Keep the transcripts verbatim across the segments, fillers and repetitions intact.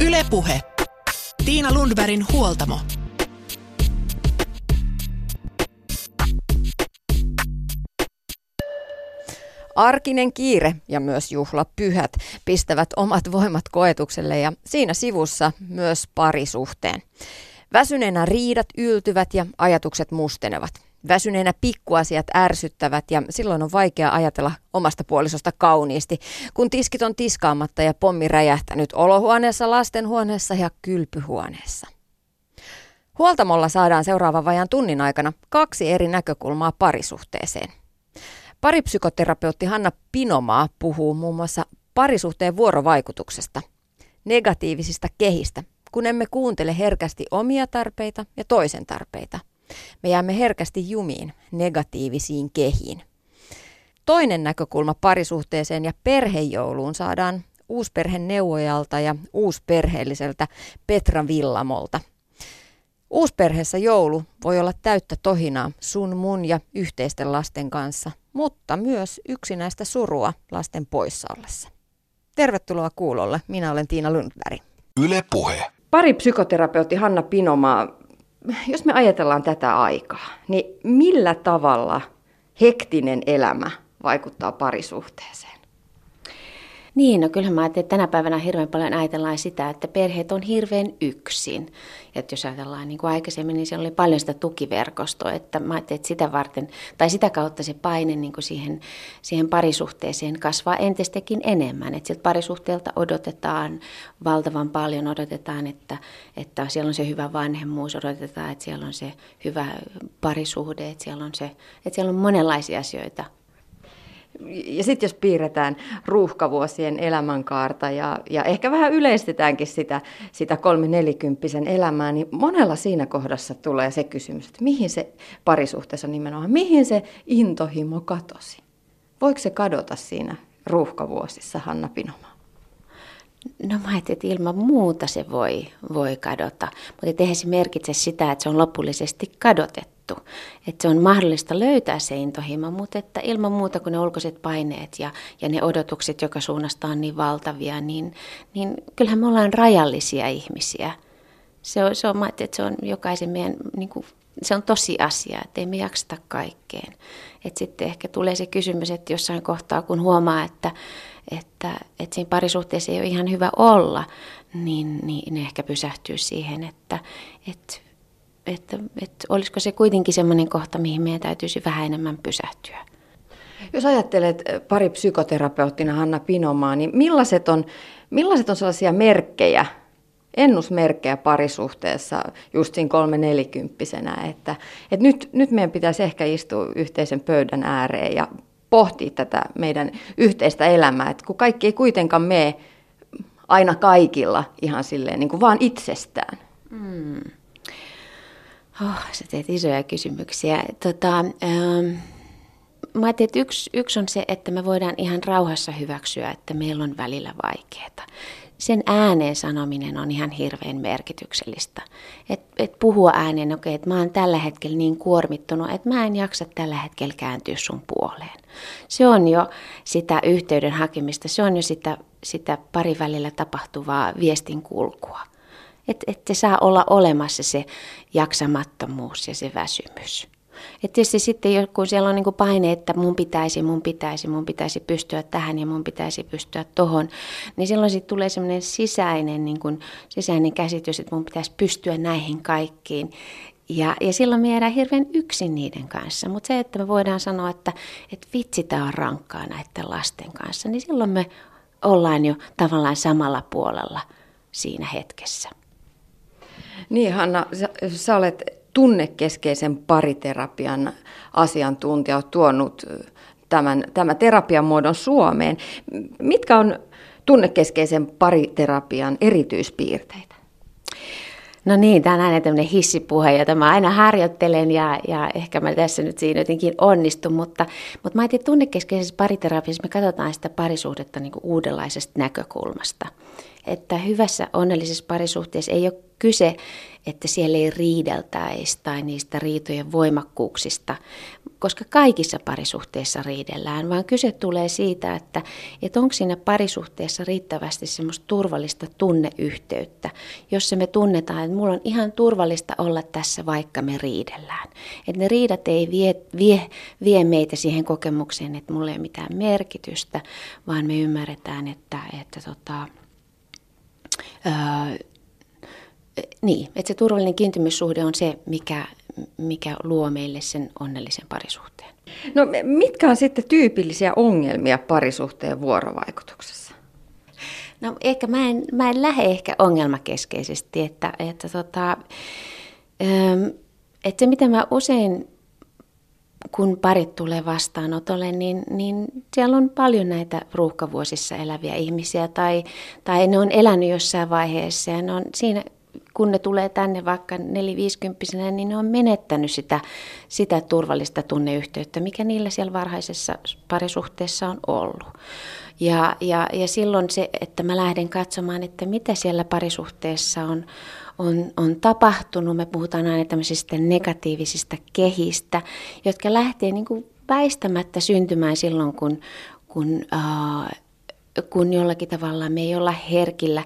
Yle Puhe. Tiina Lundbergin huoltamo. Arkinen kiire ja myös juhlapyhät pistävät omat voimat koetukselle ja siinä sivussa myös parisuhteen. Väsyneenä riidat yltyvät ja ajatukset mustenevat. Väsyneenä pikkuasiat ärsyttävät ja silloin on vaikea ajatella omasta puolisosta kauniisti, kun tiskit on tiskaamatta ja pommi räjähtänyt olohuoneessa, lastenhuoneessa ja kylpyhuoneessa. Huoltamolla saadaan seuraavan vajaan tunnin aikana kaksi eri näkökulmaa parisuhteeseen. Paripsykoterapeutti Hanna Pinomaa puhuu muun muassa parisuhteen vuorovaikutuksesta, negatiivisista kehistä, kun emme kuuntele herkästi omia tarpeita ja toisen tarpeita. Me jäämme herkästi jumiin, negatiivisiin kehiin. Toinen näkökulma parisuhteeseen ja perhejouluun saadaan uusperheneuvojalta ja uusperheelliseltä Petra Villamolta. Uusperheessä joulu voi olla täyttä tohinaa sun, mun ja yhteisten lasten kanssa, mutta myös yksinäistä surua lasten poissa ollessa. Tervetuloa kuulolle. Minä olen Tiina Lundberg. Yle Puhe. Paripsykoterapeutti Hanna Pinomaa. Jos me ajatellaan tätä aikaa, niin millä tavalla hektinen elämä vaikuttaa parisuhteeseen? Niin, no kyllähän mä ajattelen, että tänä päivänä hirveän paljon ajatellaan sitä, että perheet on hirveän yksin. Ja että jos ajatellaan niin kuin aikaisemmin, niin siellä oli paljon sitä tukiverkostoa, että mä ajattelen, että sitä varten, tai sitä kautta se paine niin kuin siihen, siihen parisuhteeseen kasvaa entistäkin enemmän. Että sieltä parisuhteelta odotetaan valtavan paljon, odotetaan, että, että siellä on se hyvä vanhemmuus, odotetaan, että siellä on se hyvä parisuhde, että siellä on, se, että siellä on monenlaisia asioita. Ja sitten jos piirretään ruuhkavuosien elämänkaarta ja, ja ehkä vähän yleistetäänkin sitä, sitä kolme-nelikymppisen elämää, niin monella siinä kohdassa tulee se kysymys, että mihin se parisuhteessa nimenomaan, mihin se intohimo katosi? Voiko se kadota siinä ruuhkavuosissa, Hanna Pinomaa? No mä ajattelin, että ilman muuta se voi, voi kadota, mutta eihän se merkitse sitä, että se on lopullisesti kadotettu. Että se on mahdollista löytää se intohimo, mutta että ilman muuta kun ne ulkoiset paineet ja, ja ne odotukset, joka suunnasta on niin valtavia, niin, niin kyllähän me ollaan rajallisia ihmisiä. Se on, se on, mä ajattelin, että se on jokaisen meidän, niin kuin, se on tosiasia, että ei me jakseta kaikkeen. Että sitten ehkä tulee se kysymys, että jossain kohtaa kun huomaa, että Että, että siinä parisuhteessa ei ole ihan hyvä olla, niin, niin ne ehkä pysähtyy siihen, että, että, että, että olisiko se kuitenkin semmoinen kohta, mihin meidän täytyisi vähän enemmän pysähtyä. Jos ajattelet paripsykoterapeuttina Hanna Pinomaa, niin millaiset on, millaiset on sellaisia merkkejä, ennusmerkkejä parisuhteessa just siinä kolmenelikymppisenä, että, että nyt, nyt meidän pitäisi ehkä istua yhteisen pöydän ääreen ja pohtia tätä meidän yhteistä elämää, että kun kaikki ei kuitenkaan mene aina kaikilla ihan silleen, niin kuin vaan itsestään. Mm. Oh, sä teet isoja kysymyksiä. Tota, ähm, mä ajattelin, että yksi, yksi on se, että me voidaan ihan rauhassa hyväksyä, että meillä on välillä vaikeaa. Sen ääneen sanominen on ihan hirveän merkityksellistä. Et, et puhua ääneen, okei, että mä oon tällä hetkellä niin kuormittunut, että mä en jaksa tällä hetkellä kääntyä sun puoleen. Se on jo sitä yhteyden hakemista, se on jo sitä, sitä pari välillä tapahtuvaa viestin kulkua. Että et se saa olla olemassa se jaksamattomuus ja se väsymys. Että tietysti sitten, kun siellä on niin kuin paine, että mun pitäisi, mun pitäisi, mun pitäisi pystyä tähän ja mun pitäisi pystyä tohon, niin silloin sitten tulee semmoinen sisäinen, niin kuin, sisäinen käsitys, että mun pitäisi pystyä näihin kaikkiin. Ja, ja silloin me jäädään hirveän yksin niiden kanssa. Mutta se, että me voidaan sanoa, että, että vitsi, tämä on rankkaa näiden lasten kanssa, niin silloin me ollaan jo tavallaan samalla puolella siinä hetkessä. Niin, Hanna, sä, sä olet tunnekeskeisen pariterapian asiantuntija on tuonut tämän, tämän terapian muodon Suomeen. Mitkä on tunnekeskeisen pariterapian erityispiirteitä? No niin, tämä on aina tämmöinen hissipuhe, jota mä aina harjoittelen ja, ja ehkä mä tässä nyt siinä jotenkin onnistun, mutta, mutta mä ajattelin, että tunnekeskeisessä pariterapiassa me katsotaan sitä parisuhdetta niin kuin uudenlaisesta näkökulmasta. Että hyvässä onnellisessa parisuhteessa ei ole kyse, että siellä ei riideltäisi tai niistä riitojen voimakkuuksista, koska kaikissa parisuhteissa riidellään, vaan kyse tulee siitä, että, että onko siinä parisuhteessa riittävästi semmoista turvallista tunneyhteyttä, jossa me tunnetaan, että mulla on ihan turvallista olla tässä, vaikka me riidellään. Että ne riidat ei vie, vie, vie meitä siihen kokemukseen, että mulla ei ole mitään merkitystä, vaan me ymmärretään, että, että tota, öö, niin, että se turvallinen kiintymyssuhde on se, mikä, mikä luo meille sen onnellisen parisuhteen. No mitkä on sitten tyypillisiä ongelmia parisuhteen vuorovaikutuksessa? No ehkä mä en, mä en lähde ehkä ongelmakeskeisesti, että, että, tota, että se mitä mä usein, kun parit tulee vastaanotolle, niin, niin siellä on paljon näitä ruuhkavuosissa eläviä ihmisiä tai, tai ne on elänyt jossain vaiheessa ja ne on siinä, kun ne tulee tänne vaikka neliviisikymppisenä, niin ne on menettänyt sitä, sitä turvallista tunneyhteyttä, mikä niillä siellä varhaisessa parisuhteessa on ollut. Ja, ja, ja silloin se, että mä lähden katsomaan, että mitä siellä parisuhteessa on, on, on tapahtunut. Me puhutaan aina tämmöisistä negatiivisista kehistä, jotka lähtee niin kuin väistämättä syntymään silloin, kun, kun, äh, kun jollakin tavalla me ei olla herkillä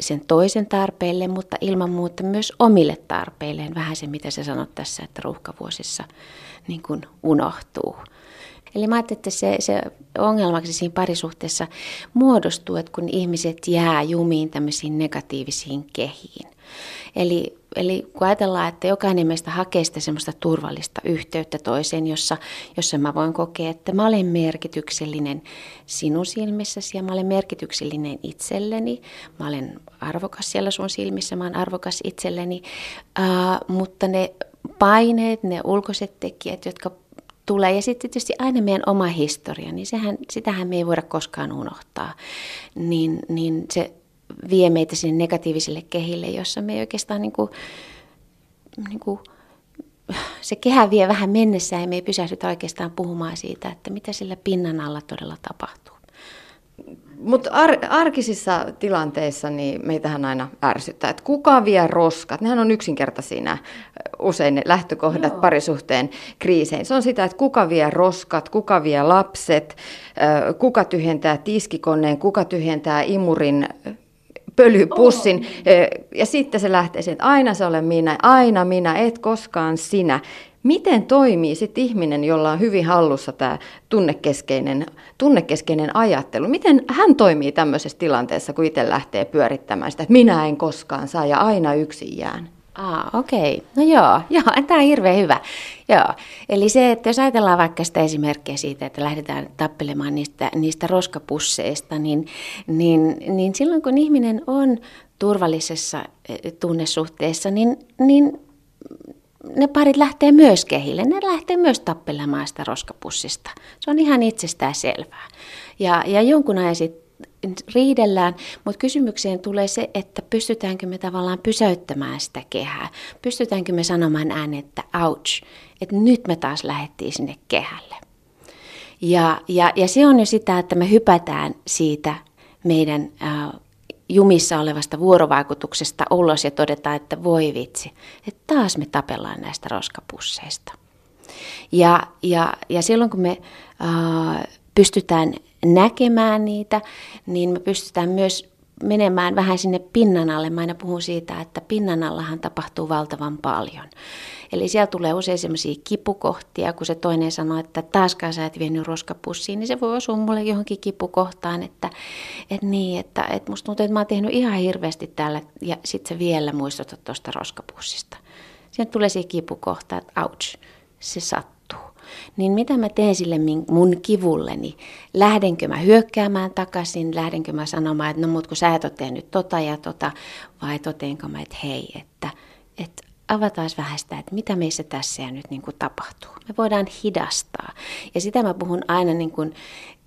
sen toisen tarpeille, mutta ilman muuta myös omille tarpeilleen. Vähän se, mitä sä sanot tässä, että ruuhkavuosissa niin kuin unohtuu. Eli mä ajattelin, että se, se ongelmaksi siinä parisuhteessa muodostuu, että kun ihmiset jää jumiin tämmöisiin negatiivisiin kehiin. Eli, eli kun ajatellaan, että jokainen meistä hakee sitä semmoista turvallista yhteyttä toiseen, jossa, jossa mä voin kokea, että mä olen merkityksellinen sinun silmissäsi ja mä olen merkityksellinen itselleni. Mä olen arvokas siellä sun silmissä, mä olen arvokas itselleni, uh, mutta ne paineet, ne ulkoiset tekijät, jotka tulee. Ja sitten tietysti aina meidän oma historia, niin sehän, sitähän me ei voida koskaan unohtaa, niin, niin se vie meitä sinne negatiiviselle kehille, jossa me ei oikeastaan niin kuin, niin kuin, se kehä vie vähän mennessään ja me ei pysähdytä oikeastaan puhumaan siitä, että mitä sillä pinnan alla todella tapahtuu. Mutta ar- arkisissa tilanteissa niin meitähän aina ärsyttää, että kuka vie roskat? Nehän on yksinkertaisia usein ne lähtökohdat Joo. parisuhteen kriiseihin. Se on sitä, että kuka vie roskat, kuka vie lapset, kuka tyhjentää tiskikoneen, kuka tyhjentää imurin pölypussin. Oh. Ja sitten se lähtee siihen, että aina se olen minä, aina minä, et koskaan sinä. Miten toimii sitten ihminen, jolla on hyvin hallussa tämä tunnekeskeinen, tunnekeskeinen ajattelu? Miten hän toimii tämmöisessä tilanteessa, kun itse lähtee pyörittämään sitä, että minä en koskaan saa ja aina yksin jään? Ah, okei. Okay. No joo, joo, tämä on hirveän hyvä. Joo. Eli se, että jos ajatellaan vaikka sitä esimerkkiä siitä, että lähdetään tappelemaan niistä, niistä roskapusseista, niin, niin, niin silloin kun ihminen on turvallisessa tunnesuhteessa, niin... niin ne parit lähtee myös kehille, ne lähtee myös tappelemaan sitä roskapussista. Se on ihan itsestään selvää. Ja, ja jonkun ajan sitten riidellään, mutta kysymykseen tulee se, että pystytäänkö me tavallaan pysäyttämään sitä kehää. Pystytäänkö me sanomaan ääneen, että ouch, että nyt me taas lähdettiin sinne kehälle. Ja, ja, ja se on jo sitä, että me hypätään siitä meidän äh, jumissa olevasta vuorovaikutuksesta ulos ja todetaan, että voi vitsi, että taas me tapellaan näistä roskapusseista. Ja, ja, ja silloin kun me äh, pystytään näkemään niitä, niin me pystytään myös menemään vähän sinne pinnan alle. Mä aina puhun siitä, että pinnan allahan tapahtuu valtavan paljon. Eli siellä tulee usein sellaisia kipukohtia, kun se toinen sanoo, että taaskaan sä et vienyt roskapussiin, niin se voi osua mulle johonkin kipukohtaan, että, että, niin, että, että musta tuntuu, että mä oon tehnyt ihan hirveästi täällä, ja sit sä vielä muistutat tuosta roskapussista. Siinä tulee se kipukohta, että ouch, se sattuu. Niin mitä mä teen sille mun kivulleni? Lähdenkö mä hyökkäämään takaisin? Lähdenkö mä sanomaan, että no mut kun sä et ole tehnyt tota ja tota, vai toteenko mä, että hei, että... että avataan vähän sitä, että mitä meissä tässä ja nyt niin kuin tapahtuu. Me voidaan hidastaa. Ja sitä mä puhun aina, niin kuin,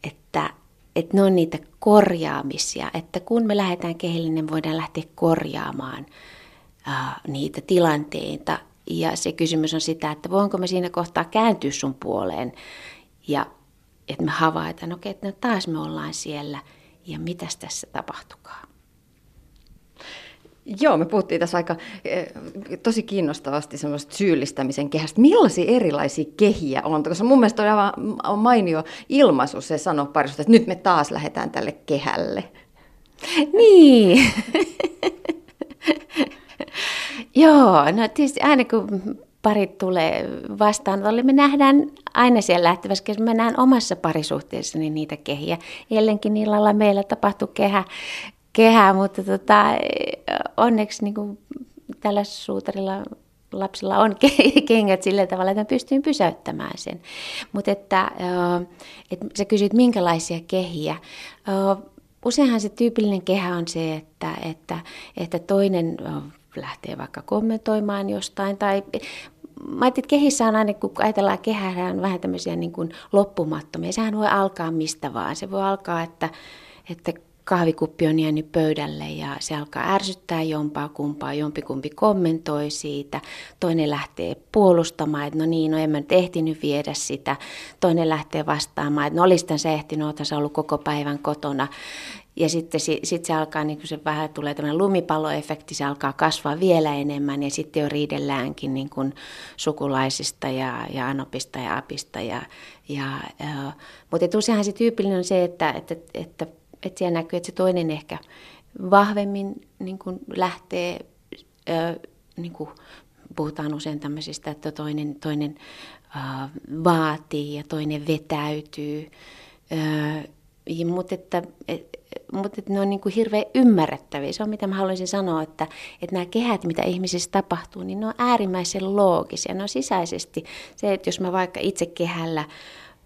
että, että ne on niitä korjaamisia. Että kun me lähdetään kehille, niin voidaan lähteä korjaamaan uh, niitä tilanteita. Ja se kysymys on sitä, että voinko me siinä kohtaa kääntyä sun puoleen. Ja että me havaitaan, okei, okay, että no taas me ollaan siellä. Ja mitäs tässä tapahtukaan. Joo, me puhuttiin tässä aika tosi kiinnostavasti semmoista syyllistämisen kehästä. Millaisia erilaisia kehiä on? Koska mun mielestä on aivan mainio ilmaisu se sanoa parisuhteessa, että nyt me taas lähdetään tälle kehälle. Niin. Joo, no tietysti aina kun parit tulee vastaanotolle, me nähdään aina siellä lähtevässä, kun mä näen omassa parisuhteessani niitä kehiä. Eilenkin illalla meillä tapahtui kehä. Kehää, mutta tota, onneksi niin kuin tällä suutarilla lapsilla on kengät sillä tavalla, että mä pystyin pysäyttämään sen. Mutta että, että sä kysyt, minkälaisia kehiä. Useinhan se tyypillinen kehä on se, että, että, että toinen lähtee vaikka kommentoimaan jostain tai... Mä ajattelin, että kehissä on aina, kun ajatellaan kehää, on vähän tämmöisiä niin kuin loppumattomia. Sehän voi alkaa mistä vaan. Se voi alkaa, että... että kahvikuppi on jäänyt pöydälle ja se alkaa ärsyttää jompaa kumpaa, jompikumpi kommentoi siitä, toinen lähtee puolustamaan, että no niin, no en mä nyt ehtinyt viedä sitä, toinen lähtee vastaamaan, että no olistan sä ehtinyt, ootan sä ollut koko päivän kotona. Ja sitten sit se alkaa, niin kun se vähän tulee tämmöinen lumipalloefekti, se alkaa kasvaa vielä enemmän ja sitten jo riidelläänkin niin kun sukulaisista ja, ja anopista ja apista. Ja, ja, äh, mutta useinhan se tyypillinen on se, että, että, että että siellä näkyy, että se toinen ehkä vahvemmin niin kuin lähtee, ö, niin kuin puhutaan usein tämmöisistä, että toinen, toinen ö, vaatii ja toinen vetäytyy. Ö, ja, mutta että, et, mutta että ne on niin kuin hirveän ymmärrettäviä. Se on mitä mä haluaisin sanoa, että, että nämä kehät, mitä ihmisissä tapahtuu, niin ne on äärimmäisen loogisia. Ne on sisäisesti se, että jos mä vaikka itse kehällä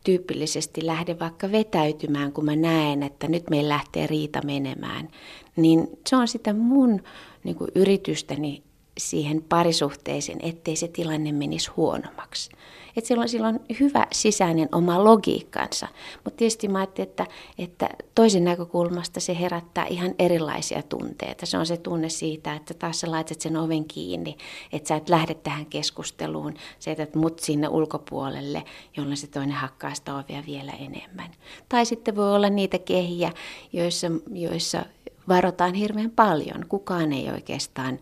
tyypillisesti lähden vaikka vetäytymään, kun mä näen, että nyt meillä lähtee riita menemään, niin se on sitä mun niin kuin yritystäni siihen parisuhteeseen, ettei se tilanne menisi huonommaksi. Et silloin, silloin on hyvä sisäinen oma logiikkansa, mutta tietysti mä ajattelin, että, että toisen näkökulmasta se herättää ihan erilaisia tunteita. Se on se tunne siitä, että taas sä laitat sen oven kiinni, että sä et lähde tähän keskusteluun, sä jätät mut sinne ulkopuolelle, jolloin se toinen hakkaa sitä ovea vielä enemmän. Tai sitten voi olla niitä kehiä, joissa, joissa varotaan hirveän paljon, kukaan ei oikeastaan.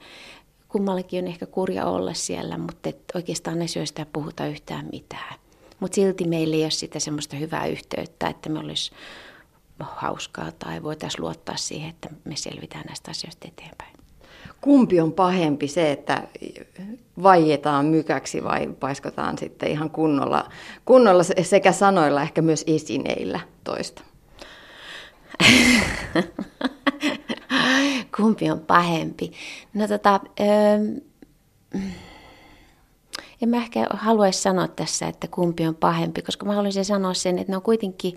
Kummallakin on ehkä kurja olla siellä, mutta et oikeastaan asioista ei puhuta yhtään mitään. Mutta silti meillä ei ole sitä semmoista hyvää yhteyttä, että me olisi hauskaa tai voitaisiin luottaa siihen, että me selvitään näistä asioista eteenpäin. Kumpi on pahempi, se, että vaietaan mykäksi vai paiskotaan sitten ihan kunnolla, kunnolla sekä sanoilla ehkä myös esineillä toista? Kumpi on pahempi? No tota, öö, en mä ehkä haluaisi sanoa tässä, että kumpi on pahempi, koska mä haluaisin sanoa sen, että ne on kuitenkin,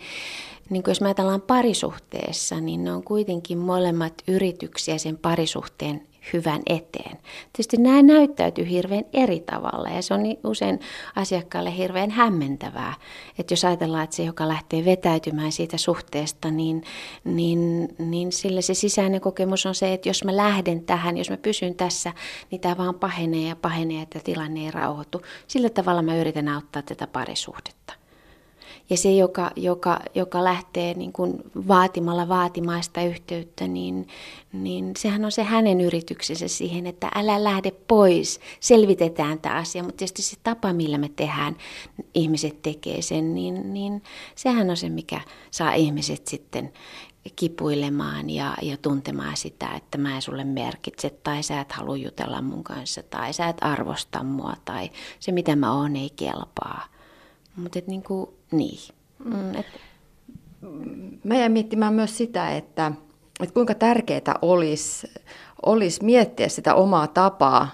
niin jos me ajatellaan parisuhteessa, niin ne on kuitenkin molemmat yrityksiä sen parisuhteen hyvän eteen. Tietysti nämä näyttäytyy hirveän eri tavalla ja se on usein asiakkaalle hirveän hämmentävää. Että jos ajatellaan, että se, joka lähtee vetäytymään siitä suhteesta, niin, niin, niin sillä se sisäinen kokemus on se, että jos mä lähden tähän, jos mä pysyn tässä, niin tämä vaan pahenee ja pahenee, että tilanne ei rauhoitu. Sillä tavalla mä yritän auttaa tätä parisuhdetta. Ja se, joka, joka, joka lähtee niin kuin vaatimalla vaatimaan sitä yhteyttä, niin, niin sehän on se hänen yrityksensä siihen, että älä lähde pois, selvitetään tämä asia. Mutta tietysti se tapa, millä me tehdään, ihmiset tekee sen, niin, niin sehän on se, mikä saa ihmiset sitten kipuilemaan ja, ja tuntemaan sitä, että mä en sulle merkitse, tai sä et halua jutella mun kanssa, tai sä et arvosta mua, tai se, mitä mä oon, ei kelpaa. Mutta et niin kuin, niin. Mm, et. Mä jäin miettimään myös sitä, että, että kuinka tärkeää olisi, olisi miettiä sitä omaa tapaa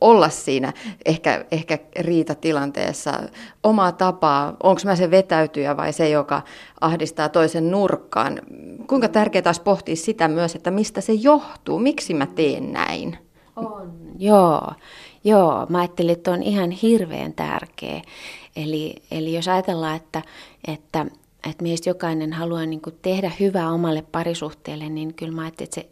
olla siinä ehkä, ehkä riitatilanteessa. Omaa tapaa, onko mä se vetäytyjä vai se, joka ahdistaa toisen nurkkaan. Kuinka tärkeää olisi pohtia sitä myös, että mistä se johtuu, miksi mä teen näin. On. Joo, joo. Mä ajattelin, että on ihan hirveän tärkeä. Eli, eli jos ajatellaan, että, että, että meistä jokainen haluaa niin kuin tehdä hyvää omalle parisuhteelle, niin kyllä mä ajattelin, että se,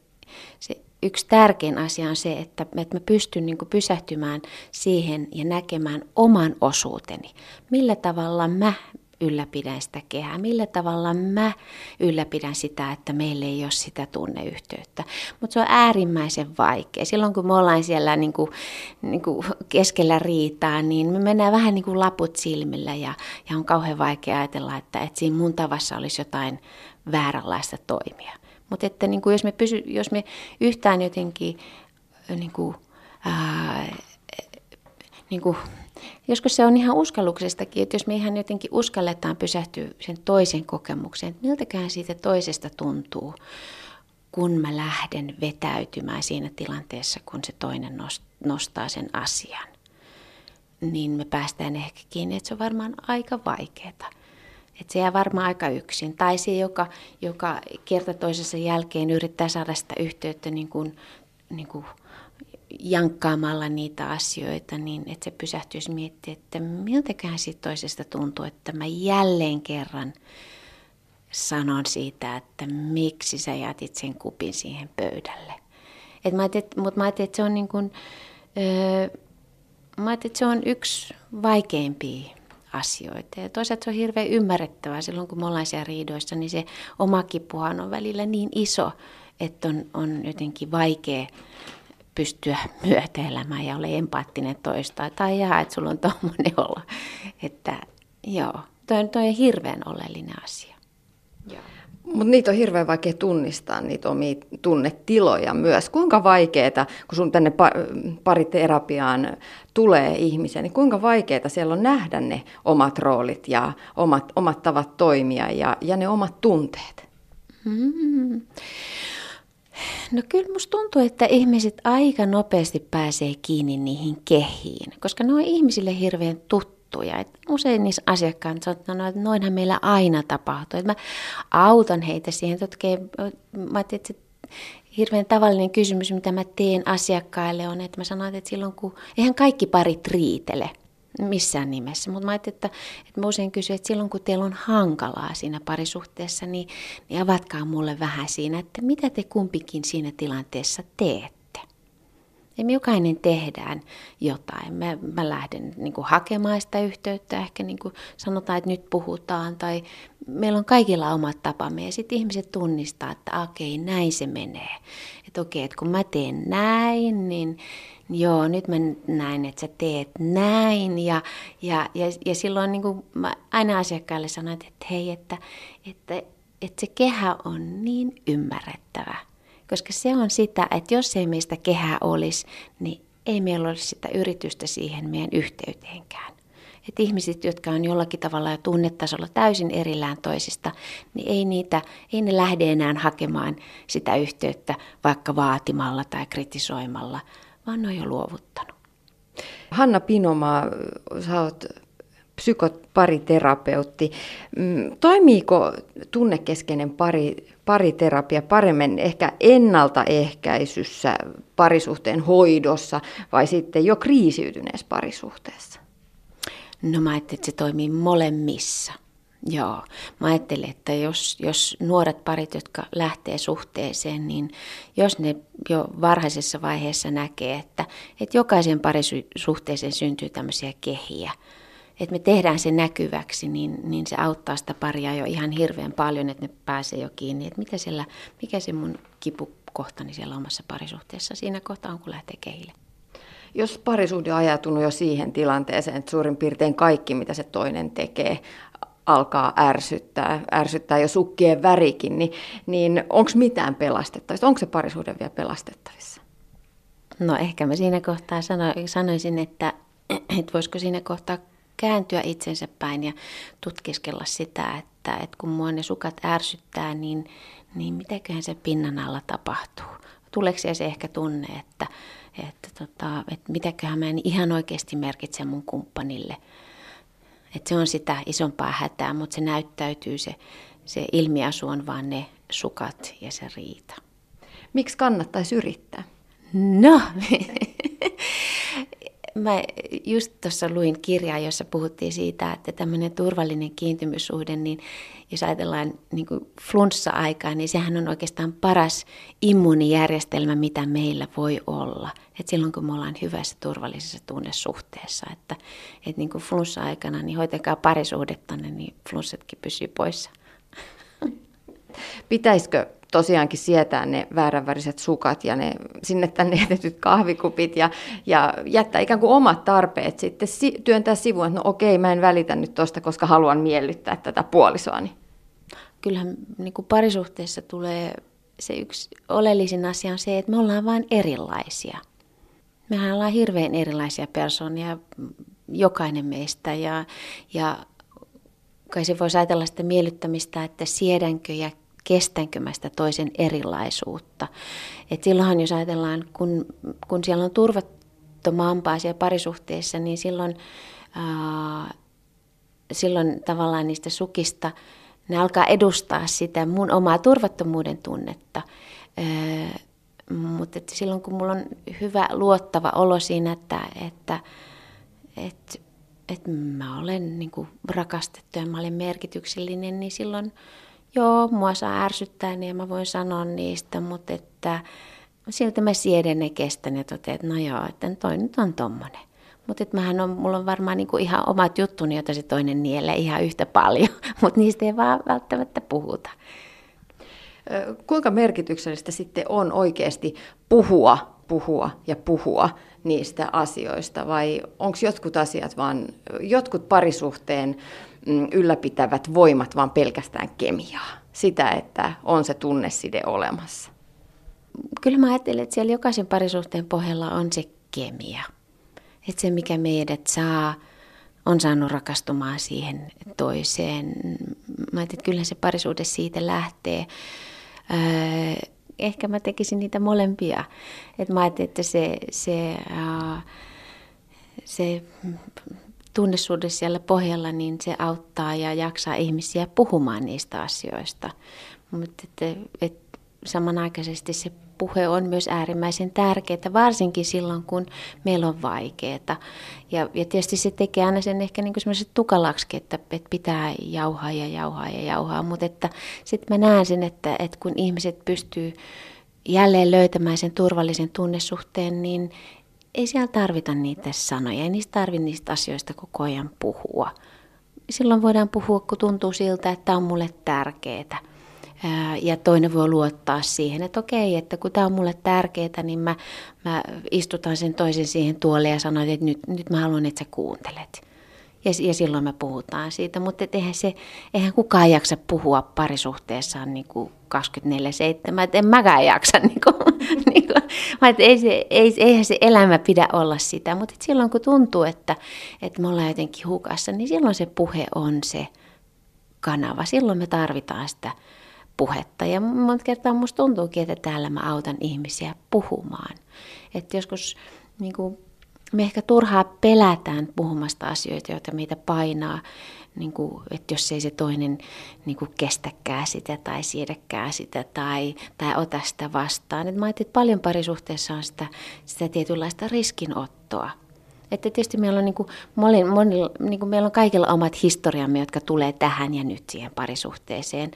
se yksi tärkein asia on se, että, että mä pystyn niin kuin pysähtymään siihen ja näkemään oman osuuteni. Millä tavalla mä ylläpidän sitä kehää, millä tavalla mä ylläpidän sitä, että meillä ei ole sitä tunneyhteyttä. Mutta se on äärimmäisen vaikea. Silloin kun me ollaan siellä niin kuin, niin kuin keskellä riitaa, niin me mennään vähän niin kuin laput silmillä ja, ja on kauhean vaikea ajatella, että, että siinä mun tavassa olisi jotain vääränlaista toimia. Mutta että niin kuin jos, me pysy, jos me yhtään jotenkin niin kuin, ää, niin kuin, joskus se on ihan uskalluksestakin, että jos me ihan jotenkin uskalletaan pysähtyä sen toisen kokemukseen, että miltäkään siitä toisesta tuntuu, kun mä lähden vetäytymään siinä tilanteessa, kun se toinen nostaa sen asian, niin me päästään ehkä kiinni, että se on varmaan aika vaikeaa. Että se jää varmaan aika yksin. Tai se, joka, joka kerta toisessa jälkeen yrittää saada sitä yhteyttä niin kuin, niin kuin jankkaamalla niitä asioita, niin että se pysähtyisi miettimään, että miltäköhän siitä toisesta tuntuu, että mä jälleen kerran sanon siitä, että miksi sä jätit sen kupin siihen pöydälle. Et mä ajattelin, mutta mä ajattelin, että se on, niin kuin, öö, mä ajattelin, että se on yksi vaikeampia asioita. Ja toisaalta se on hirveän ymmärrettävää silloin, kun me ollaan siellä riidoissa, niin se oma kipuhan on välillä niin iso, että on, on jotenkin vaikea pystyä myötäelämään ja olla empaattinen toista. Tai jaa, että sulla on tommoinen olla. Että joo, toi, toi on hirveän oleellinen asia. Mutta niitä on hirveän vaikea tunnistaa, niitä omia tunnetiloja myös. Kuinka vaikeaa, kun sun tänne pariterapiaan tulee ihmisiä, niin kuinka vaikeaa siellä on nähdä ne omat roolit ja omat, omat tavat toimia ja, ja ne omat tunteet? Mm. No kyllä musta tuntuu, että ihmiset aika nopeasti pääsee kiinni niihin kehiin, koska ne on ihmisille hirveän tuttuja. Et usein niissä asiakkaan sanotaan, että noinhan meillä aina tapahtuu. Et mä autan heitä siihen. Totkein, mä ajattelin, että se hirveän tavallinen kysymys, mitä mä teen asiakkaille, on, että mä sanon, että silloin kun, eihän kaikki parit riitele missään nimessä, mutta mä ajattelin, että, että mä usein kysyn, että silloin kun teillä on hankalaa siinä parisuhteessa, niin, niin avatkaa mulle vähän siinä, että mitä te kumpikin siinä tilanteessa teette. Ja me jokainen tehdään jotain. Mä, mä lähden niin kuin hakemaan sitä yhteyttä, ehkä niin kuin sanotaan, että nyt puhutaan, tai meillä on kaikilla omat tapamme, ja sitten ihmiset tunnistaa, että okei, näin se menee. Että okei, että kun mä teen näin, niin joo, nyt mä näin, että sä teet näin, ja, ja, ja, ja silloin niin kuin mä aina asiakkaille sanon, että hei, että, että, että se kehä on niin ymmärrettävä. Koska se on sitä, että jos ei meistä kehää olisi, niin ei meillä olisi sitä yritystä siihen meidän yhteyteenkään. Että ihmiset, jotka on jollakin tavalla ja tunnetasolla täysin erillään toisista, niin ei, niitä, ei ne lähde enää hakemaan sitä yhteyttä vaikka vaatimalla tai kritisoimalla, vaan ne on jo luovuttanut. Hanna Pinomaa, sä oot psykopariterapeutti. Toimiiko tunnekeskeinen pari, pariterapia paremmin ehkä ennaltaehkäisyssä, parisuhteen hoidossa vai sitten jo kriisiytyneessä parisuhteessa? No mä ajattelin, että se toimii molemmissa. Joo. Mä ajattelin, että jos, jos nuoret parit, jotka lähtee suhteeseen, niin jos ne jo varhaisessa vaiheessa näkee, että, että jokaisen parisuhteeseen syntyy tämmöisiä kehiä, että me tehdään se näkyväksi, niin, niin se auttaa sitä paria jo ihan hirveän paljon, että ne pääsee jo kiinni, että mitä siellä, mikä se mun kipukohtani siellä omassa parisuhteessa siinä kohtaa on, kun lähtee kehille. Jos parisuhde on ajatunut jo siihen tilanteeseen, että suurin piirtein kaikki, mitä se toinen tekee, alkaa ärsyttää, ärsyttää jo sukkien värikin, niin, niin onko mitään pelastettavissa? Onko se parisuhde vielä pelastettavissa? No ehkä mä siinä kohtaa sano, sanoisin, että, että voisiko siinä kohtaa kääntyä itsensä päin ja tutkiskella sitä, että, että kun mua ne sukat ärsyttää, niin, niin mitäköhän se pinnan alla tapahtuu. Tuleeko se ehkä tunne, että, että, tota, että mitäköhän mä en ihan oikeasti merkitse mun kumppanille. Että se on sitä isompaa hätää, mutta se näyttäytyy, se, se ilmiasu on vaan ne sukat ja se riita. Miksi kannattaisi yrittää? No... mä just tuossa luin kirjaa, jossa puhuttiin siitä, että tämmöinen turvallinen kiintymyssuhde, niin jos ajatellaan niin kuin flunssa-aikaa, niin sehän on oikeastaan paras immuunijärjestelmä, mitä meillä voi olla. Et silloin kun me ollaan hyvässä turvallisessa tunnesuhteessa, että et niin kuin flunssa-aikana, niin hoitakaa parisuhdettanne, niin flunssatkin pysyy poissa. Pitäisikö tosiaankin sietää ne vääränväriset sukat ja ne sinne tänne jätetyt kahvikupit ja, ja jättää ikään kuin omat tarpeet sitten si- työntää sivuun, että no okei, mä en välitä nyt tuosta, koska haluan miellyttää tätä puolisoani. Kyllähän niin kuin parisuhteessa tulee se yksi oleellisin asia on se, että me ollaan vain erilaisia. Mehän ollaan hirveän erilaisia persoonia, jokainen meistä ja, ja kai se voisi ajatella sitä miellyttämistä, että siedänkö ja kestänkö mä sitä toisen erilaisuutta. Et silloinhan jos ajatellaan, kun, kun siellä on turvattomampaa siellä parisuhteessa, niin silloin, ää, silloin tavallaan niistä sukista ne alkaa edustaa sitä mun omaa turvattomuuden tunnetta. Ää, mutta et silloin kun mulla on hyvä luottava olo siinä, että, että et, et mä olen niin kuin rakastettu ja mä olen merkityksellinen, niin silloin joo, mua saa ärsyttää niin ja mä voin sanoa niistä, mutta että siltä mä siedän ja kestän ja totean, että no joo, että toi nyt on tommonen. Mutta että mähän on, mulla on varmaan niinku ihan omat juttuni, joita se toinen nielee ihan yhtä paljon, mutta niistä ei vaan välttämättä puhuta. Kuinka merkityksellistä sitten on oikeasti puhua, puhua ja puhua niistä asioista vai onko jotkut asiat vaan, jotkut parisuhteen ylläpitävät voimat, vaan pelkästään kemiaa. Sitä, että on se tunneside olemassa. Kyllä mä ajattelen, että siellä jokaisen parisuhteen pohjalla on se kemia. Että se, mikä meidät saa, on saanut rakastumaan siihen toiseen. Mä ajattelin, että kyllähän se parisuhde siitä lähtee. Öö, ehkä mä tekisin niitä molempia. Että mä ajattelin, että se... se, uh, se tunnesuhde siellä pohjalla, niin se auttaa ja jaksaa ihmisiä puhumaan niistä asioista. Mutta et, et samanaikaisesti se puhe on myös äärimmäisen tärkeää, varsinkin silloin, kun meillä on vaikeaa. Ja, ja tietysti se tekee aina sen ehkä niin semmoisen tukalaksikin, että, että pitää jauhaa ja jauhaa ja jauhaa. Mutta sitten mä näen sen, että, että kun ihmiset pystyy jälleen löytämään sen turvallisen tunnesuhteen, niin ei siellä tarvita niitä sanoja, ei niistä tarvitse niistä asioista koko ajan puhua. Silloin voidaan puhua, kun tuntuu siltä, että tämä on mulle tärkeää. Ja toinen voi luottaa siihen, että okei, että kun tämä on mulle tärkeää, niin mä, mä istutan sen toisen siihen tuolle ja sanon, että nyt, nyt mä haluan, että sä kuuntelet. Ja, ja silloin me puhutaan siitä, mutta eihän, se, eihän kukaan jaksa puhua parisuhteessaan niin kuin kaksikymmentäneljä seitsemän, että en mäkään jaksa. Niin kuin, niin kuin, ei se, ei, eihän se elämä pidä olla sitä, mutta silloin kun tuntuu, että, että me ollaan jotenkin hukassa, niin silloin se puhe on se kanava. Silloin me tarvitaan sitä puhetta ja monta kertaa musta tuntuukin, että täällä mä autan ihmisiä puhumaan. Että joskus niin kuin, me ehkä turhaa pelätään puhumasta asioita, joita meitä painaa, niin kuin, että jos ei se toinen niin kuin kestäkään sitä tai siedäkään sitä tai, tai ota sitä vastaan. Et mä ajattelin, että paljon parisuhteessa on sitä, sitä tietynlaista riskinottoa. Että tietysti meillä on, niin kuin, molin, monilla, niin kuin meillä on kaikilla omat historiamme, jotka tulee tähän ja nyt siihen parisuhteeseen,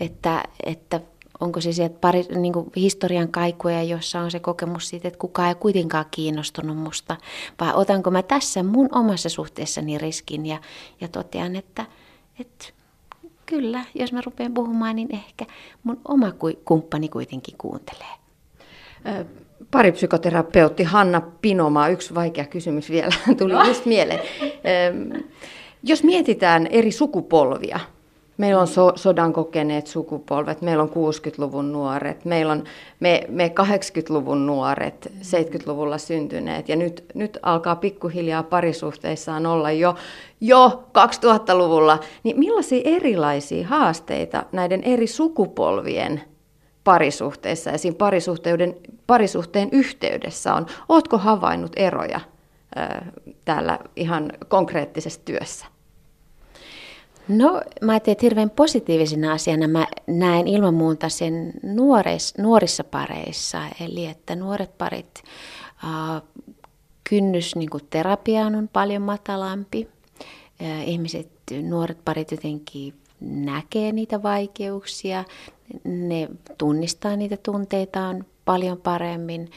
että, että onko se sieltä pari, niin kuin historian kaikuja, jossa on se kokemus siitä, että kukaan ei kuitenkaan kiinnostunut musta, vai otanko mä tässä mun omassa suhteessani riskin ja, ja totean, että, että kyllä, jos mä rupean puhumaan, niin ehkä mun oma kumppani kuitenkin kuuntelee. Paripsykoterapeutti Hanna Pinomaa, yksi vaikea kysymys vielä tuli no. just mieleen. Jos mietitään eri sukupolvia, meillä on so, sodan kokeneet sukupolvet, meillä on kuusikymmentäluvun nuoret, meillä on me, me kahdeksankymmentäluvun nuoret, seitsemänkymmentäluvulla syntyneet ja nyt, nyt alkaa pikkuhiljaa parisuhteissaan olla jo, jo kaksituhattaluvulla. Niin millaisia erilaisia haasteita näiden eri sukupolvien parisuhteissa ja siinä parisuhteuden, parisuhteen yhteydessä on? Ootko havainnut eroja äh, täällä ihan konkreettisessa työssä? No, mä ajattelin, että hirveän positiivisena asiana mä näen ilman muuta sen nuores, nuorissa pareissa, eli että nuoret parit äh, kynnys niin kuin terapiaan on paljon matalampi. Ihmiset, nuoret parit jotenkin näkee niitä vaikeuksia, ne tunnistaa niitä tunteitaan paljon paremmin.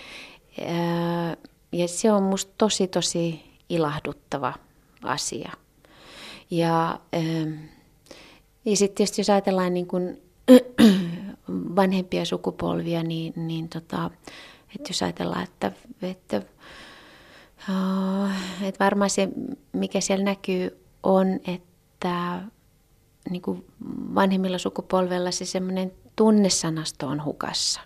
Ja se on musta tosi, tosi ilahduttava asia. Ja, ja sitten tietysti jos ajatellaan niin kuin vanhempia sukupolvia, niin, niin tota, että jos ajatellaan, että, että, että varmaan se, mikä siellä näkyy, on, että niin kuin vanhemmilla sukupolvella se semmoinen tunnesanasto on hukassa.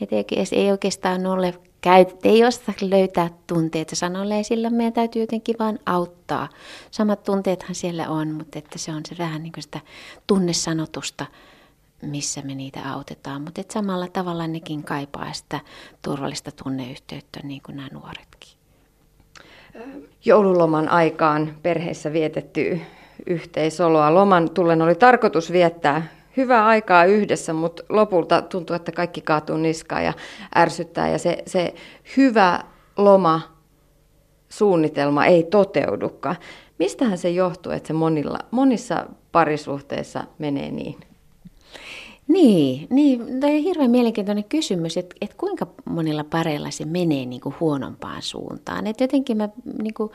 Että ei, ei oikeastaan ole käytetty, ei osata löytää tunteita sanolle, ja sillä meidän täytyy jotenkin vaan auttaa. Samat tunteethan siellä on, mutta että se on se vähän niin kuin sitä tunnesanotusta, missä me niitä autetaan. Mutta et samalla tavalla nekin kaipaa sitä turvallista tunneyhteyttä, niin kuin nämä nuoretkin. Joululoman aikaan perheessä vietetty yhteisoloa. Loman tullen oli tarkoitus viettää hyvää aikaa yhdessä, mutta lopulta tuntuu, että kaikki kaatuu niskaan ja ärsyttää. Ja se, se hyvä lomasuunnitelma ei toteudukaan. Mistähän se johtuu, että se monilla, monissa parisuhteissa menee niin? Niin, niin, tämä on hirveän mielenkiintoinen kysymys, että, että kuinka monilla pareilla se menee niin kuin huonompaan suuntaan. Että jotenkin mä, niin kuin,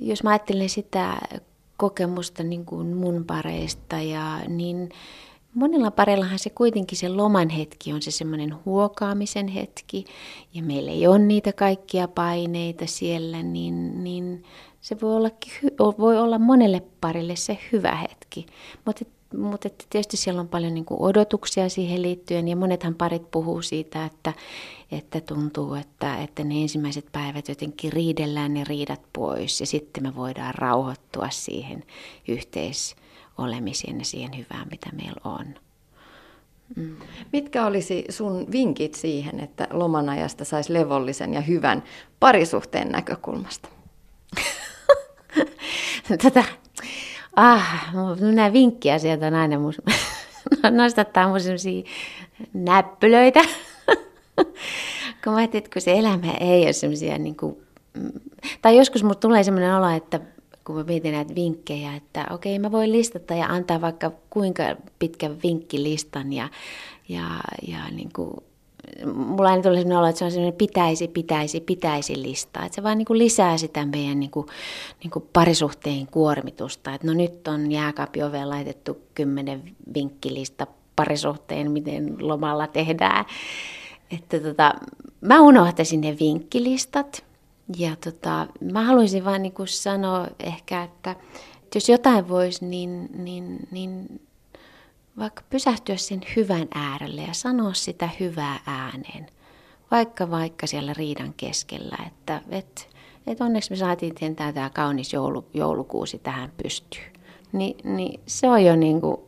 jos mä ajattelen sitä kokemusta niin kuin mun pareista, ja, niin monilla pareillahan se kuitenkin se loman hetki on se semmoinen huokaamisen hetki, ja meillä ei ole niitä kaikkia paineita siellä, niin, niin se voi olla, voi olla monelle parille se hyvä hetki, mutta Mutta tietysti siellä on paljon niin kuin odotuksia siihen liittyen, ja monethan parit puhuu siitä, että, että tuntuu, että, että ne ensimmäiset päivät jotenkin riidellään ne riidat pois, ja sitten me voidaan rauhoittua siihen yhteisolemiseen ja siihen hyvään, mitä meillä on. Mm. Mitkä olisi sun vinkit siihen, että loman ajasta saisi levollisen ja hyvän parisuhteen näkökulmasta? Tätä... Ah, nämä vinkkiasiat on aina mun, nostattaa mun sellaisia näppylöitä, kun mä ajattelin, että kun se elämä ei ole sellaisia, niin kuin, tai joskus mulle tulee sellainen olo, että kun mä mietin näitä vinkkejä, että okei, mä voin listata ja antaa vaikka kuinka pitkän vinkkilistan, ja, ja, ja niin kuin, mulla aina tulee sellainen olo, että se on sellainen pitäisi, pitäisi, pitäisi listaa. Että se vaan niin kuin lisää sitä meidän niin kuin, niin kuin parisuhteen kuormitusta. Että no nyt on jääkaapioveen laitettu kymmenen vinkkilista parisuhteen, miten lomalla tehdään. Että tota, mä unohtaisin ne vinkkilistat. Ja tota, mä haluaisin vaan niin kuin sanoa ehkä, että jos jotain voisi, niin... niin, niin vaikka pysähtyä sen hyvän äärelle ja sanoa sitä hyvää ääneen, vaikka vaikka siellä riidan keskellä, että et, et onneksi me saatiin tentää tämä kaunis joulu, joulukuusi tähän pystyy. Ni, niin se on jo niinku,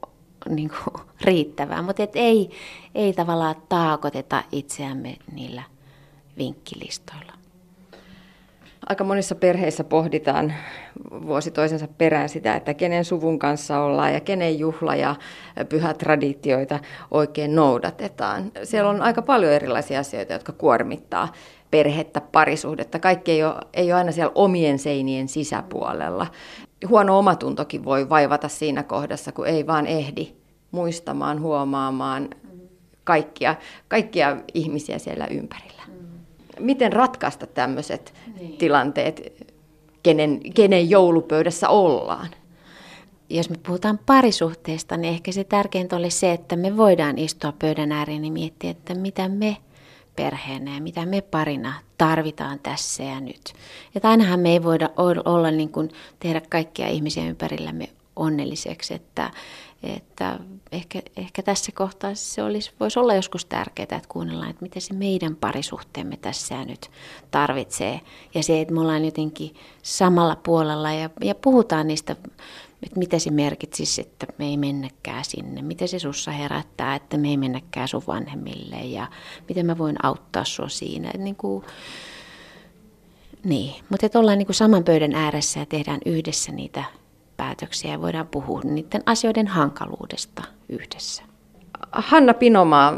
niinku riittävää, mutta et ei, ei tavallaan taakoteta itseämme niillä vinkkilistoilla. Aika monissa perheissä pohditaan vuosi toisensa perään sitä, että kenen suvun kanssa ollaan ja kenen juhla ja pyhätraditioita oikein noudatetaan. Siellä on aika paljon erilaisia asioita, jotka kuormittaa perhettä, parisuhdetta. Kaikki ei ole, ei ole aina siellä omien seinien sisäpuolella. Huono omatuntokin voi vaivata siinä kohdassa, kun ei vaan ehdi muistamaan, huomaamaan kaikkia, kaikkia ihmisiä siellä ympärillä. Miten ratkaista tämmöiset niin. tilanteet, kenen, kenen joulupöydässä ollaan? Jos me puhutaan parisuhteesta, niin ehkä se tärkeintä oli se, että me voidaan istua pöydän ääreen ja miettiä, että mitä me perheenä ja mitä me parina tarvitaan tässä ja nyt. Että ainahan me ei voida olla niin kuin tehdä kaikkia ihmisiä ympärillämme onnelliseksi, että, että ehkä, ehkä tässä kohtaa se olisi, voisi olla joskus tärkeää, että kuunnellaan, että mitä se meidän parisuhteemme tässä nyt tarvitsee. Ja se, että me ollaan jotenkin samalla puolella ja, ja puhutaan niistä, että mitä se merkitsisi, että me ei mennäkään sinne. Mitä se sussa herättää, että me ei mennäkään sun vanhemmille, ja miten mä voin auttaa sua siinä. Että niin kuin, niin. Mutta että ollaan niin kuin saman pöydän ääressä ja tehdään yhdessä niitä päätöksiä ja voidaan puhua niiden asioiden hankaluudesta yhdessä. Hanna Pinomaa,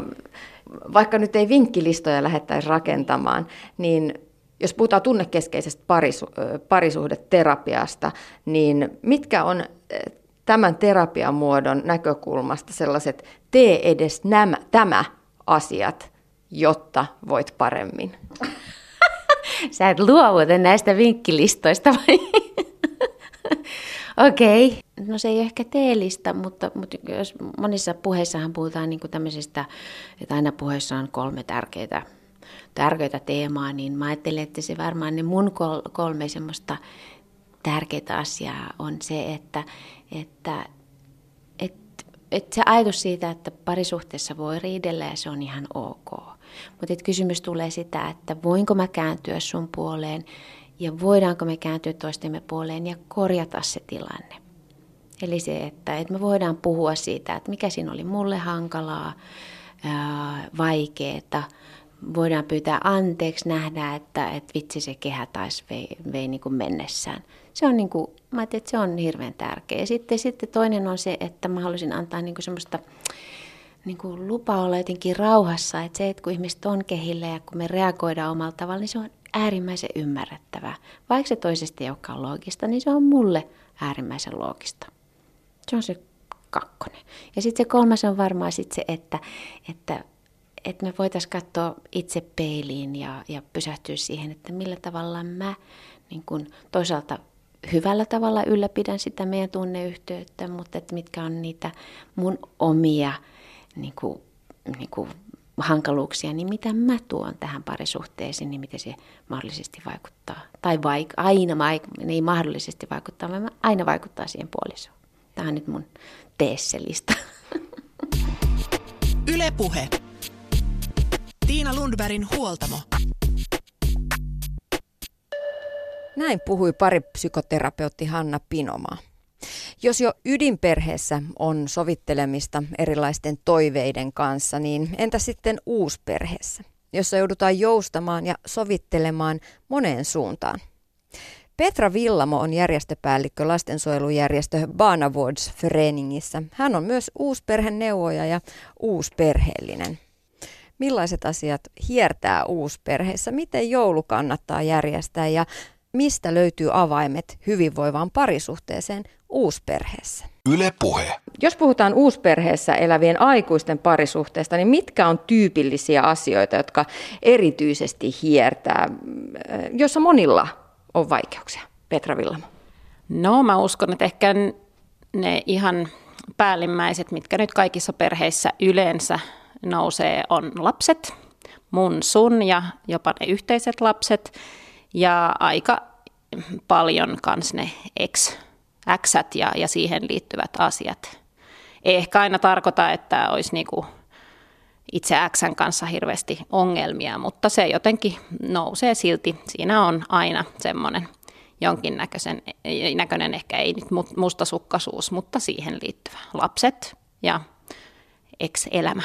vaikka nyt ei vinkkilistoja lähettäisi rakentamaan, niin Jos puhutaan tunnekeskeisestä parisu- parisuhdeterapiasta, niin mitkä on tämän terapiamuodon näkökulmasta sellaiset tee edes nämä, tämä asiat, jotta voit paremmin? Sä et luovuta näistä vinkkilistoista vai? Okei. Okay. No se ei ehkä teelistä, mutta, mutta jos monissa puheissahan puhutaan niin kuin tämmöisistä, että aina puheessa on kolme tärkeitä, tärkeitä teemaa, niin mä ajattelen, että se varmaan ne mun kolme semmoista tärkeää asiaa on se, että, että, että, että se ajatus siitä, että parisuhteessa voi riidellä ja se on ihan ok. Mutta kysymys tulee sitä, että voinko mä kääntyä sun puoleen ja voidaanko me kääntyä toistemme puoleen ja korjata se tilanne. Eli se, että, että me voidaan puhua siitä, että mikä siinä oli mulle hankalaa, vaikeeta. Voidaan pyytää anteeksi, nähdä, että, että vitsi se kehä taas vei, vei niin kuin mennessään. Se on, niin kuin, mä ajattelin, että se on hirveän tärkeä. Sitten, sitten toinen on se, että mä haluaisin antaa niin kuin semmoista niin kuin lupa olla jotenkin rauhassa. Että se, että kun ihmiset on kehillä ja kun me reagoidaan omalla tavalla, niin se on äärimmäisen ymmärrettävää. Vaikka se toisesta ei olekaan loogista, niin se on mulle äärimmäisen loogista. Se on se kakkonen. Ja sitten se kolmas on varmaan sit se, että... että Että me voitaisiin katsoa itse peiliin ja, ja pysähtyä siihen, että millä tavalla mä niin kun toisaalta hyvällä tavalla ylläpidän sitä meidän tunneyhteyttä, mutta että mitkä on niitä mun omia niin kun, niin kun hankaluuksia, niin mitä mä tuon tähän parisuhteeseen, niin miten se mahdollisesti vaikuttaa. Tai vaik- aina vaik- ei mahdollisesti vaikuttaa, vaan aina vaikuttaa siihen puolisoon. Tämä on nyt mun teesselista. Yle Puhe. Tiina Lundbergin huoltamo. Näin puhui paripsykoterapeutti Hanna Pinomaa. Jos jo ydinperheessä on sovittelemista erilaisten toiveiden kanssa, niin entä sitten uusperheessä, jossa joudutaan joustamaan ja sovittelemaan moneen suuntaan? Petra Willamo on järjestöpäällikkö lastensuojelujärjestö Barnavårds-Föreningissä. Hän on myös uusperheneuvoja ja uusperheellinen. Millaiset asiat hiertää uusperheessä, miten joulu kannattaa järjestää ja mistä löytyy avaimet hyvinvoivaan parisuhteeseen uusperheessä? Yle Puhe. Jos puhutaan uusperheessä elävien aikuisten parisuhteesta, niin mitkä on tyypillisiä asioita, jotka erityisesti hiertää, jossa monilla on vaikeuksia? Petra Willamo. No mä uskon, että ehkä ne ihan päällimmäiset, mitkä nyt kaikissa perheissä yleensä nousee on lapset, mun, sun ja jopa ne yhteiset lapset ja aika paljon kans ne ex, äksät ja, ja siihen liittyvät asiat. Ei ehkä aina tarkoita, että olisi niinku itse äksän kanssa hirveästi ongelmia, mutta se jotenkin nousee silti. Siinä on aina semmoinen jonkinnäköisen, näköinen ehkä ei nyt mustasukkaisuus, mutta siihen liittyvä lapset ja ex-elämä.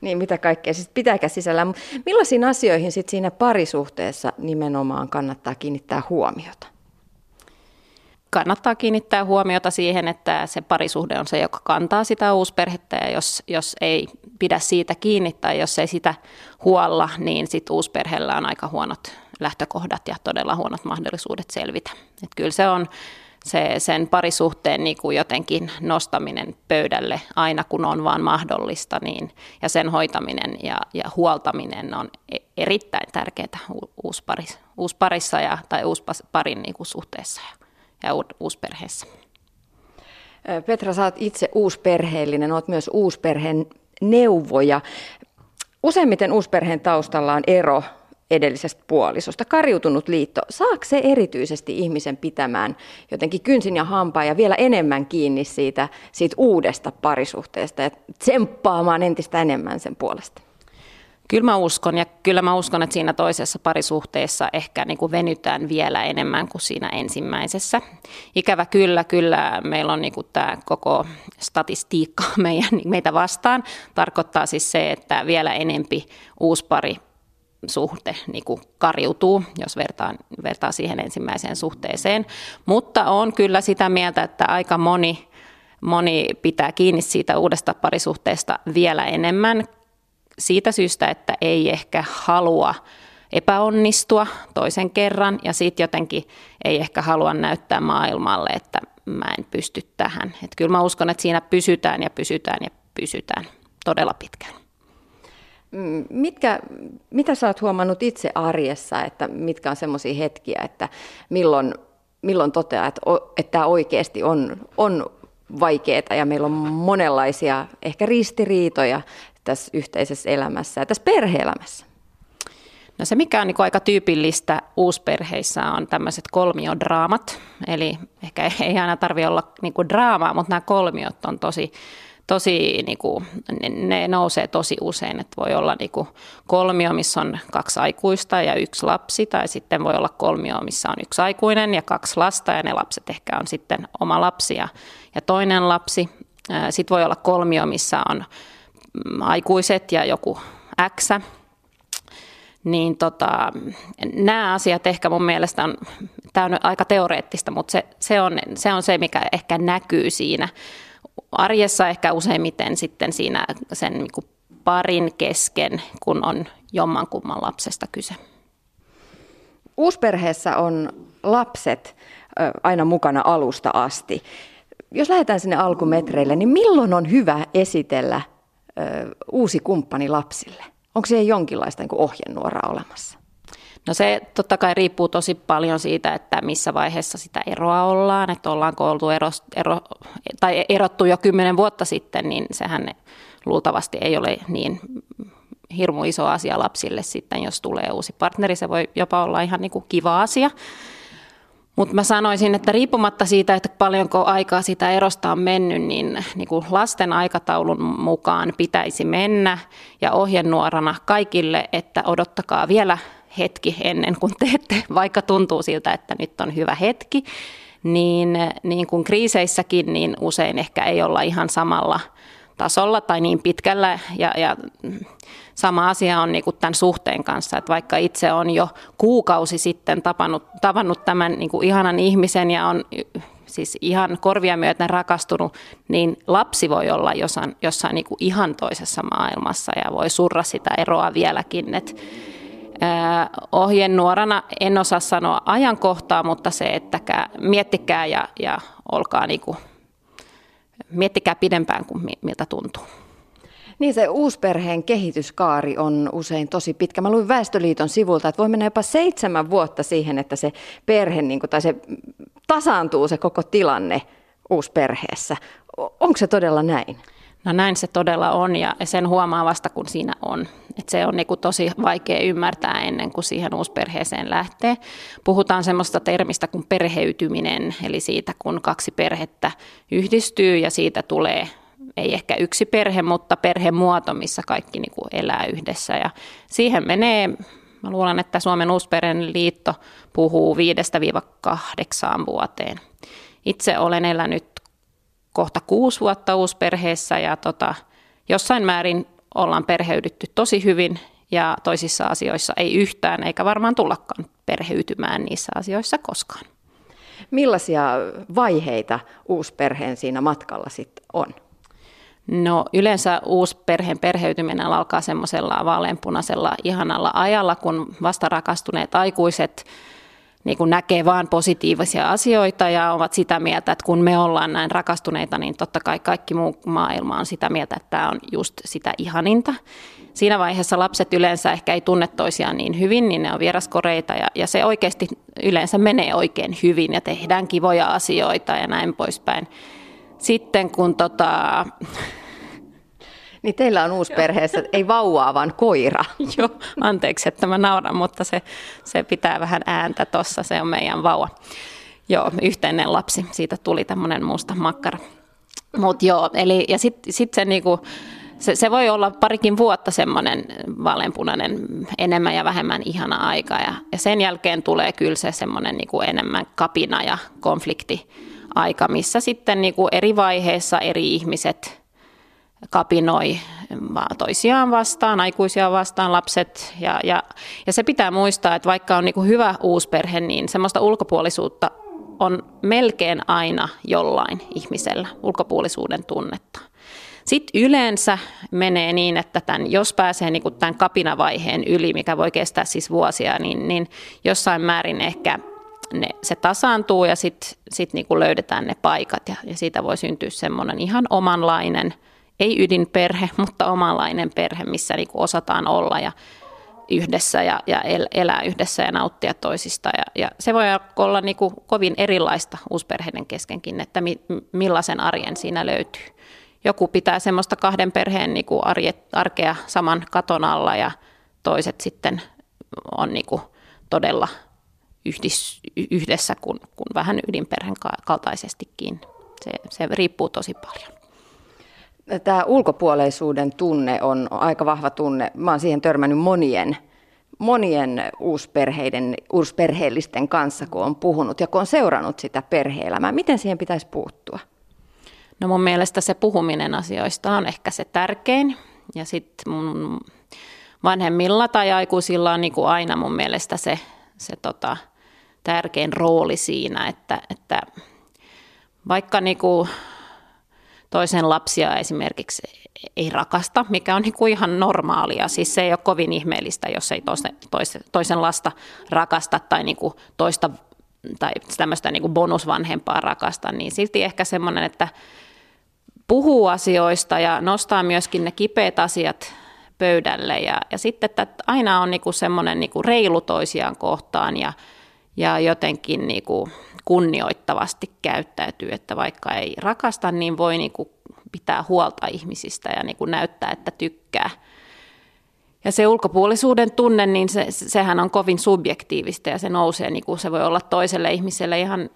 Niin, mitä kaikkea siis pitääkään sisällään. Millaisiin asioihin sit siinä parisuhteessa nimenomaan kannattaa kiinnittää huomiota? Kannattaa kiinnittää huomiota siihen, että se parisuhde on se, joka kantaa sitä uusperhettä. Ja jos, jos ei pidä siitä kiinni tai jos ei sitä huolla, niin sit uusperheellä on aika huonot lähtökohdat ja todella huonot mahdollisuudet selvitä. Et kyllä se on se, sen parisuhteen niin kuin jotenkin nostaminen pöydälle aina kun on vaan mahdollista niin, ja sen hoitaminen ja, ja huoltaminen on erittäin tärkeää uusparissa, uusparissa ja, tai uusparin niin kuin suhteessa ja, ja uusperheessä. Petra, sä oot itse uusperheellinen, oot myös uusperheen neuvoja. Useimmiten uusperheen taustalla on ero edellisestä puolisosta, kariutunut liitto. Saako se erityisesti ihmisen pitämään jotenkin kynsin ja hampaan ja vielä enemmän kiinni siitä, siitä uudesta parisuhteesta ja tsemppaamaan entistä enemmän sen puolesta? Kyllä mä uskon ja kyllä mä uskon, että siinä toisessa parisuhteessa ehkä niin kuin venytään vielä enemmän kuin siinä ensimmäisessä. Ikävä kyllä, kyllä meillä on niin kuin tämä koko statistiikka meidän, meitä vastaan. Tarkoittaa siis se, että vielä enempi uuspari suhte niin kuin kariutuu, jos vertaa, vertaa siihen ensimmäiseen suhteeseen. Mutta on kyllä sitä mieltä, että aika moni, moni pitää kiinni siitä uudesta parisuhteesta vielä enemmän siitä syystä, että ei ehkä halua epäonnistua toisen kerran ja sitten jotenkin ei ehkä halua näyttää maailmalle, että mä en pysty tähän. Että kyllä mä uskon, että siinä pysytään ja pysytään ja pysytään todella pitkään. Mitkä, mitä sä oot huomannut itse arjessa, että mitkä on semmoisia hetkiä, että milloin, milloin toteaa, että, että tämä oikeasti on, on vaikeaa ja meillä on monenlaisia ehkä ristiriitoja tässä yhteisessä elämässä ja tässä perhe-elämässä? No se, mikä on niin kuin aika tyypillistä uusperheissä, on tämmöiset kolmiodraamat. Eli ehkä ei aina tarvitse olla niin kuin draamaa, mutta nämä kolmiot on tosi, tosi niin kuin, ne, ne nousee tosi usein. Että voi olla niin kuin kolmio, missä on kaksi aikuista ja yksi lapsi, tai sitten voi olla kolmio, missä on yksi aikuinen ja kaksi lasta, ja ne lapset ehkä on sitten oma lapsi ja, ja toinen lapsi. Sitten voi olla kolmio, missä on aikuiset ja joku äksä. Niin tota, nämä asiat ehkä mun mielestä on, tämä on aika teoreettista, mutta se, se, on, se on se, mikä ehkä näkyy siinä arjessa ehkä useimmiten sitten siinä sen niin kuin parin kesken, kun on jommankumman lapsesta kyse. Uusperheessä on lapset aina mukana alusta asti. Jos lähdetään sinne alkumetreille, niin milloin on hyvä esitellä uusi kumppani lapsille? Onko siihen jonkinlaista niin kuin ohjenuoraa olemassa? No se totta kai riippuu tosi paljon siitä, että missä vaiheessa sitä eroa ollaan. Että ollaanko oltu ero, ero, tai erottu jo kymmenen vuotta sitten, niin sehän luultavasti ei ole niin hirmu iso asia lapsille sitten, jos tulee uusi partneri. Se voi jopa olla ihan niin kuin kiva asia. Mutta mä sanoisin, että riippumatta siitä, että paljonko aikaa sitä erosta on mennyt, niin, niin kuin lasten aikataulun mukaan pitäisi mennä ja ohjenuorana kaikille, että odottakaa vielä hetki ennen kuin teette, vaikka tuntuu siltä, että nyt on hyvä hetki, niin, niin kuin kriiseissäkin niin usein ehkä ei olla ihan samalla tasolla tai niin pitkällä ja, ja sama asia on niin kuin tämän suhteen kanssa, että vaikka itse on jo kuukausi sitten tapannut, tavannut tämän niin kuin ihanan ihmisen ja on siis ihan korvia myöten rakastunut, niin lapsi voi olla jossain, jossain niin kuin ihan toisessa maailmassa ja voi surra sitä eroa vieläkin. Et, ää, ohjenuorana en osaa sanoa ajankohtaa, mutta se, että miettikää ja, ja olkaa niin kuin miettikää pidempään kuin miltä tuntuu. Niin se uusperheen kehityskaari on usein tosi pitkä. Mä luin Väestöliiton sivulta, että voi mennä jopa seitsemän vuotta siihen, että se perhe niin kuin, tai se tasaantuu se koko tilanne uusperheessä. Onko se todella näin? No näin se todella on ja sen huomaa vasta kun siinä on. Et se on niinku tosi vaikea ymmärtää ennen kuin siihen uusperheeseen lähtee. Puhutaan semmoista termistä kuin perheytyminen, eli siitä kun kaksi perhettä yhdistyy ja siitä tulee ei ehkä yksi perhe, mutta perhemuoto, missä kaikki niinku elää yhdessä. Ja siihen menee, mä luulen, että Suomen uusperheen liitto puhuu viidestä kahdeksaan vuoteen. Itse olen elänyt kohta kuusi vuotta uusperheessä ja tota, jossain määrin ollaan perheydytty tosi hyvin ja toisissa asioissa ei yhtään eikä varmaan tullakaan perheytymään niissä asioissa koskaan. Millaisia vaiheita uusperheen siinä matkalla sitten on? No yleensä uusperheen perheytyminen alkaa semmoisella vaaleanpunaisella ihanalla ajalla, kun vastarakastuneet aikuiset niin kun näkee vaan positiivisia asioita ja ovat sitä mieltä, että kun me ollaan näin rakastuneita, niin totta kai kaikki muu maailma on sitä mieltä, että tämä on just sitä ihaninta. Siinä vaiheessa lapset yleensä ehkä ei tunne toisiaan niin hyvin, niin ne on vieraskoreita ja, ja se oikeasti yleensä menee oikein hyvin ja tehdään kivoja asioita ja näin poispäin. Sitten kun tota... Niin teillä on uusperheessä, ei vauvaa, vaan koira. Joo, anteeksi, että mä nauran, mutta se, se pitää vähän ääntä tuossa, se on meidän vauva. Joo, yhteinen lapsi, siitä tuli tämmöinen musta makkara. Mut joo, eli ja sitten sit se, niinku, se, se voi olla parikin vuotta semmoinen vaaleanpunainen enemmän ja vähemmän ihana aika. Ja, ja sen jälkeen tulee kyllä se semmoinen niinku enemmän kapina ja konflikti aika, missä sitten niinku eri vaiheissa eri ihmiset kapinoi toisiaan vastaan, aikuisia vastaan, lapset. Ja, ja, ja se pitää muistaa, että vaikka on niin kuin hyvä uusperhe, niin semmoista ulkopuolisuutta on melkein aina jollain ihmisellä, ulkopuolisuuden tunnetta. Sitten yleensä menee niin, että tämän, jos pääsee niin kuin tämän kapinavaiheen yli, mikä voi kestää siis vuosia, niin, niin jossain määrin ehkä ne, se tasaantuu ja sitten sit niin kuin löydetään ne paikat ja, ja siitä voi syntyä semmoinen ihan omanlainen, ei ydinperhe, mutta omanlainen perhe, missä niin kuin osataan olla ja yhdessä ja, ja elää yhdessä ja nauttia toisista. Ja, ja se voi olla niin kuin kovin erilaista uusperheiden keskenkin, että mi, millaisen arjen siinä löytyy. Joku pitää semmoista kahden perheen niin kuin arjet, arkea saman katon alla ja toiset sitten on niin kuin todella yhdis, yhdessä kuin, kuin vähän ydinperheen kaltaisestikin. Se, se riippuu tosi paljon. Tämä ulkopuoleisuuden tunne on aika vahva tunne. Mä oon siihen törmännyt monien, monien uusperheiden, uusperheellisten kanssa, kun on puhunut ja kun on seurannut sitä perhe-elämää. Miten siihen pitäisi puuttua? No mun mielestä se puhuminen asioista on ehkä se tärkein. Ja sitten mun vanhemmilla tai aikuisilla on niin kuin aina mun mielestä se, se tota, tärkein rooli siinä, että, että vaikka niin kuin toisen lapsia esimerkiksi ei rakasta, mikä on niin kuin ihan normaalia. Siis se ei ole kovin ihmeellistä, jos ei toisen, toisen lasta rakasta tai, niin kuin toista, tai tämmöistä niin kuin bonusvanhempaa rakasta. Niin silti ehkä semmoinen, että puhuu asioista ja nostaa myöskin ne kipeät asiat pöydälle. Ja, ja sitten että aina on niin kuin semmoinen niin kuin reilu toisiaan kohtaan ja, ja jotenkin niin kuin kunnioittavasti käyttäytyy, että vaikka ei rakasta, niin voi niin kuin pitää huolta ihmisistä ja niin kuin näyttää, että tykkää. Ja se ulkopuolisuuden tunne, niin se, sehän on kovin subjektiivista ja se nousee, niin kuin se voi olla toiselle ihmiselle ihan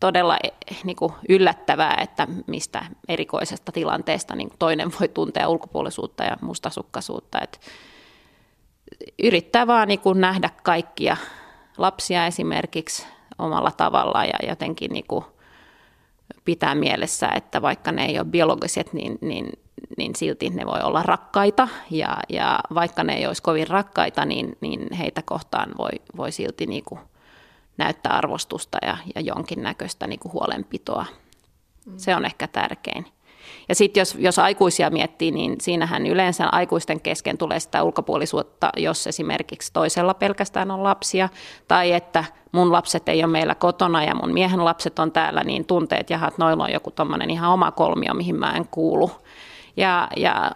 todella niin kuin yllättävää, että mistä erikoisesta tilanteesta niin kuin toinen voi tuntea ulkopuolisuutta ja mustasukkaisuutta. Et yrittää vaan niin kuin nähdä kaikkia lapsia esimerkiksi omalla tavallaan ja jotenkin niin kuin pitää mielessä, että vaikka ne ei ole biologiset, niin, niin, niin silti ne voi olla rakkaita. Ja, ja vaikka ne ei olisi kovin rakkaita, niin, niin heitä kohtaan voi, voi silti niin kuin näyttää arvostusta ja, ja jonkinnäköistä niin kuin huolenpitoa. Mm. Se on ehkä tärkein. Ja sitten jos, jos aikuisia miettii, niin siinähän yleensä aikuisten kesken tulee sitä ulkopuolisuutta, jos esimerkiksi toisella pelkästään on lapsia, tai että mun lapset ei ole meillä kotona ja mun miehen lapset on täällä, niin tunteet, jaha, että noilla on joku tommoinen ihan oma kolmio, mihin mä en kuulu. Ja, ja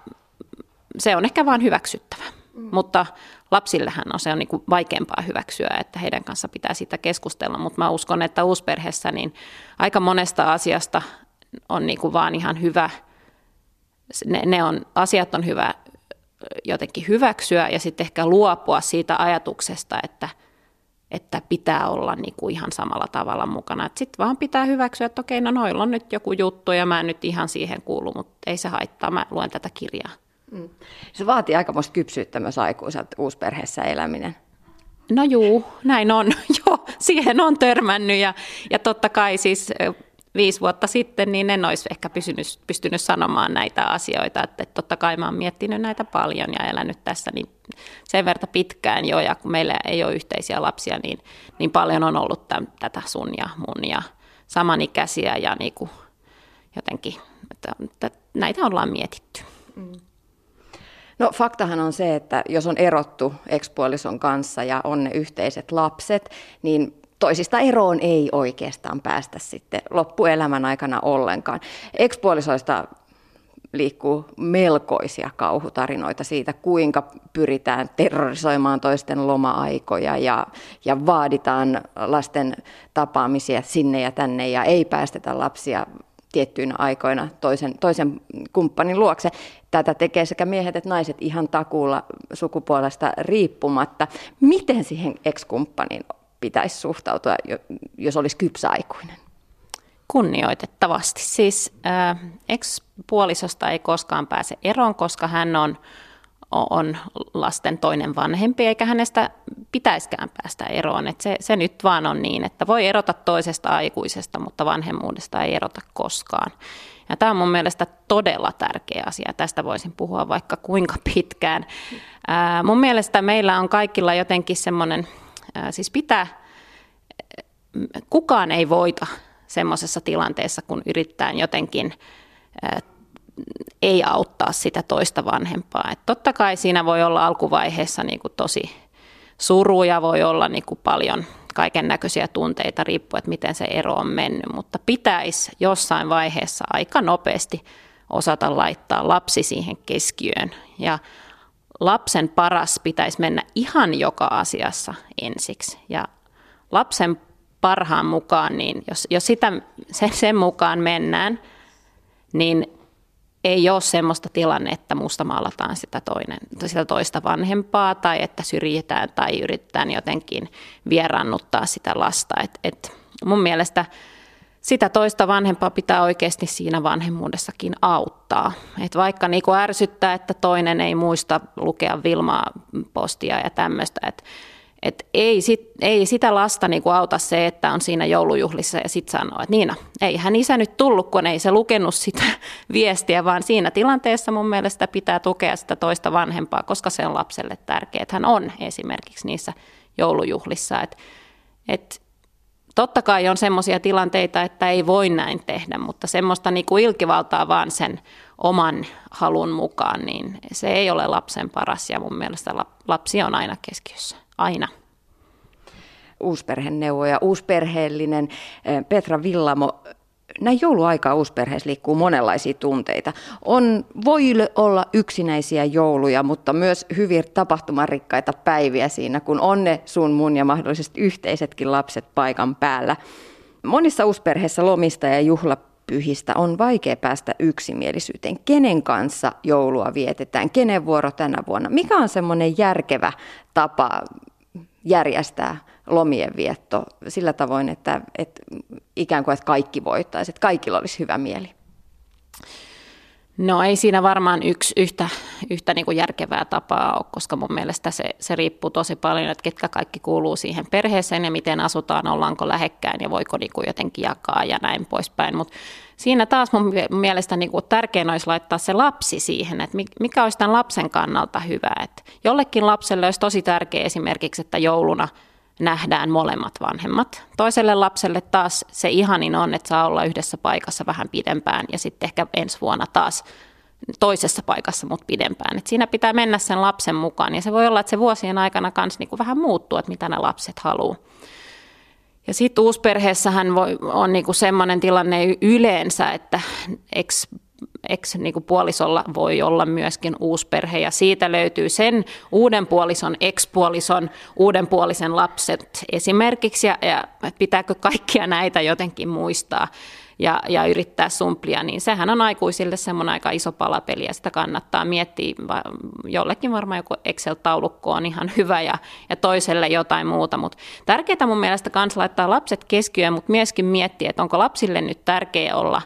se on ehkä vaan hyväksyttävä, mm. mutta lapsillehän on, se on niin kuin vaikeampaa hyväksyä, että heidän kanssa pitää sitä keskustella, mutta mä uskon, että uusperheessä niin aika monesta asiasta on niin kuin vaan ihan hyvä, ne, ne on, asiat on hyvä jotenkin hyväksyä ja sitten ehkä luopua siitä ajatuksesta, että, että pitää olla niin kuin ihan samalla tavalla mukana. Sitten vaan pitää hyväksyä, että okei, no noilla on nyt joku juttu ja mä en nyt ihan siihen kuulu, mutta ei se haittaa, mä luen tätä kirjaa. Mm. Se vaatii aikamoista kypsyyttä myös aikuiselta uusperheessä eläminen. No juu, näin on. Joo, siihen on törmännyt ja, ja totta kai siis viisi vuotta sitten, niin en olisi ehkä pysynyt, pystynyt sanomaan näitä asioita. Että totta kai mä oon miettinyt näitä paljon ja elänyt tässä niin sen verta pitkään jo. Ja kun meillä ei ole yhteisiä lapsia, niin, niin paljon on ollut tämän, tätä sun ja mun ja samanikäisiä. Ja niin kuin jotenkin, että, että näitä ollaan mietitty. Mm. No faktahan on se, että jos on erottu ekspuolison kanssa ja on ne yhteiset lapset, niin toisista eroon ei oikeastaan päästä sitten loppuelämän aikana ollenkaan. Ekspuolisoista liikkuu melkoisia kauhutarinoita siitä, kuinka pyritään terrorisoimaan toisten loma-aikoja ja, ja vaaditaan lasten tapaamisia sinne ja tänne ja ei päästetä lapsia tiettyinä aikoina toisen, toisen kumppanin luokse. Tätä tekee sekä miehet että naiset ihan takuulla sukupuolesta riippumatta. Miten siihen ex-kumppaniin pitäisi suhtautua, jos olisi kypsä aikuinen? Kunnioitettavasti. Siis äh, ex-puolisosta ei koskaan pääse eroon, koska hän on, on lasten toinen vanhempi, eikä hänestä pitäiskään päästä eroon. Et se, se nyt vaan on niin, että voi erota toisesta aikuisesta, mutta vanhemmuudesta ei erota koskaan. Ja tämä on mun mielestä todella tärkeä asia. Tästä voisin puhua vaikka kuinka pitkään. Äh, mun mielestä meillä on kaikilla jotenkin semmoinen, siis pitää, kukaan ei voita semmoisessa tilanteessa, kun yrittää jotenkin ei auttaa sitä toista vanhempaa. Et totta kai siinä voi olla alkuvaiheessa niin kuin tosi suruja, voi olla niin kuin paljon kaiken näköisiä tunteita, riippuen, että miten se ero on mennyt, mutta pitäisi jossain vaiheessa aika nopeasti osata laittaa lapsi siihen keskiöön. Ja lapsen paras pitäisi mennä ihan joka asiassa ensiksi. Ja lapsen parhaan mukaan, niin jos, jos sitä, sen, sen mukaan mennään, niin ei ole semmoista tilannetta, että musta maalataan sitä, toinen, sitä toista vanhempaa tai että syrjitään tai yritetään jotenkin vieraannuttaa sitä lasta. Et, et mun mielestä sitä toista vanhempaa pitää oikeasti siinä vanhemmuudessakin auttaa. Et vaikka niinku ärsyttää, että toinen ei muista lukea Wilma-postia ja tämmöistä, että et ei, sit, ei sitä lasta niinku auta se, että on siinä joulujuhlissa ja sitten sanoo, että Niina, eihän isä nyt tullut, kun ei se lukenut sitä viestiä, vaan siinä tilanteessa mun mielestä pitää tukea sitä toista vanhempaa, koska se on lapselle tärkeää, että hän on esimerkiksi niissä joulujuhlissa. Et, et totta kai on semmoisia tilanteita, että ei voi näin tehdä, mutta semmoista niinku ilkivaltaa vaan sen oman halun mukaan, niin se ei ole lapsen paras ja mun mielestä lapsi on aina keskiössä. Aina. Uusperheneuvoja, uusperheellinen Petra Willamo. Näin jouluaikaa uusperheessä liikkuu monenlaisia tunteita. On, voi olla yksinäisiä jouluja, mutta myös hyvin tapahtumarikkaita päiviä siinä, kun on ne sun, mun ja mahdollisesti yhteisetkin lapset paikan päällä. Monissa uusperheissä lomista ja juhlapyhistä on vaikea päästä yksimielisyyteen. Kenen kanssa joulua vietetään? Kenen vuoro tänä vuonna? Mikä on semmoinen järkevä tapa järjestää lomien vietto sillä tavoin, että, että ikään kuin että kaikki voittaisi, että kaikilla olisi hyvä mieli? No ei siinä varmaan yksi yhtä, yhtä niin kuin järkevää tapaa ole, koska mun mielestä se, se riippuu tosi paljon, että ketkä kaikki kuuluu siihen perheeseen ja miten asutaan, ollaanko lähekkäin ja voiko niin kuin jotenkin jakaa ja näin poispäin. Mutta siinä taas mun mielestä niin kuin tärkein olisi laittaa se lapsi siihen, että mikä olisi tämän lapsen kannalta hyvä. Että jollekin lapselle olisi tosi tärkeä esimerkiksi, että jouluna nähdään molemmat vanhemmat. Toiselle lapselle taas se ihanin on, että saa olla yhdessä paikassa vähän pidempään ja sitten ehkä ensi vuonna taas toisessa paikassa, mutta pidempään. Et siinä pitää mennä sen lapsen mukaan ja se voi olla, että se vuosien aikana kans niinku vähän muuttuu, että mitä ne lapset haluaa. Ja sitten uusperheessähän voi, on niinku semmoinen tilanne yleensä, että eks Eikö niin kuin puolisolla voi olla myöskin uusperhe ja siitä löytyy sen uuden puolison, ex-puolison, uuden puolisen lapset esimerkiksi ja, ja pitääkö kaikkia näitä jotenkin muistaa ja, ja yrittää sumplia, niin sehän on aikuisille semmoinen aika iso palapeli ja sitä kannattaa miettiä, jollekin varmaan joku Excel-taulukko on ihan hyvä ja, ja toiselle jotain muuta, mutta tärkeää mun mielestä kans laittaa lapset keskiöön, mutta myöskin miettiä, että onko lapsille nyt tärkeää olla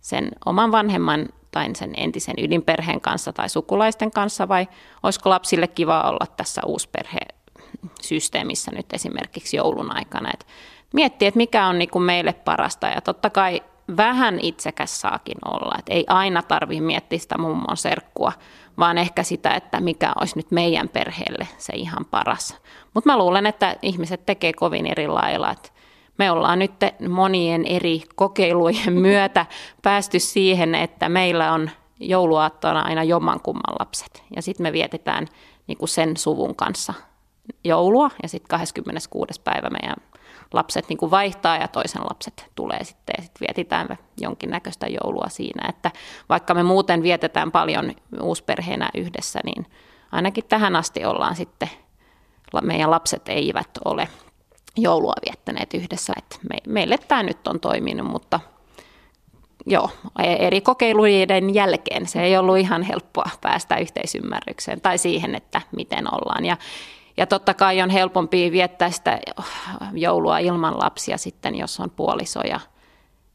sen oman vanhemman tai sen entisen ydinperheen kanssa tai sukulaisten kanssa, vai olisiko lapsille kiva olla tässä uusperhesysteemissä nyt esimerkiksi joulun aikana. Et miettiä, että mikä on niinku meille parasta, ja totta kai vähän itsekäs saakin olla. Et ei aina tarvitse miettiä sitä mummon serkkua, vaan ehkä sitä, että mikä olisi nyt meidän perheelle se ihan paras. Mutta mä luulen, että ihmiset tekee kovin eri lailla. Me ollaan nyt monien eri kokeilujen myötä päästy siihen, että meillä on jouluaattona aina jommankumman lapset. Ja sitten me vietetään niinku sen suvun kanssa joulua ja sitten kahdeskymmeneskuudes päivä meidän lapset niinku vaihtaa ja toisen lapset tulee sitten ja sitten vietetään me jonkinnäköistä joulua siinä. Että vaikka me muuten vietetään paljon uusperheenä yhdessä, niin ainakin tähän asti ollaan sitten, meidän lapset eivät ole joulua viettäneet yhdessä, että me, meille tämä nyt on toiminut, mutta joo, eri kokeiluiden jälkeen se ei ollut ihan helppoa päästä yhteisymmärrykseen tai siihen, että miten ollaan. Ja, ja totta kai on helpompi viettää sitä joulua ilman lapsia sitten, jos on puoliso ja,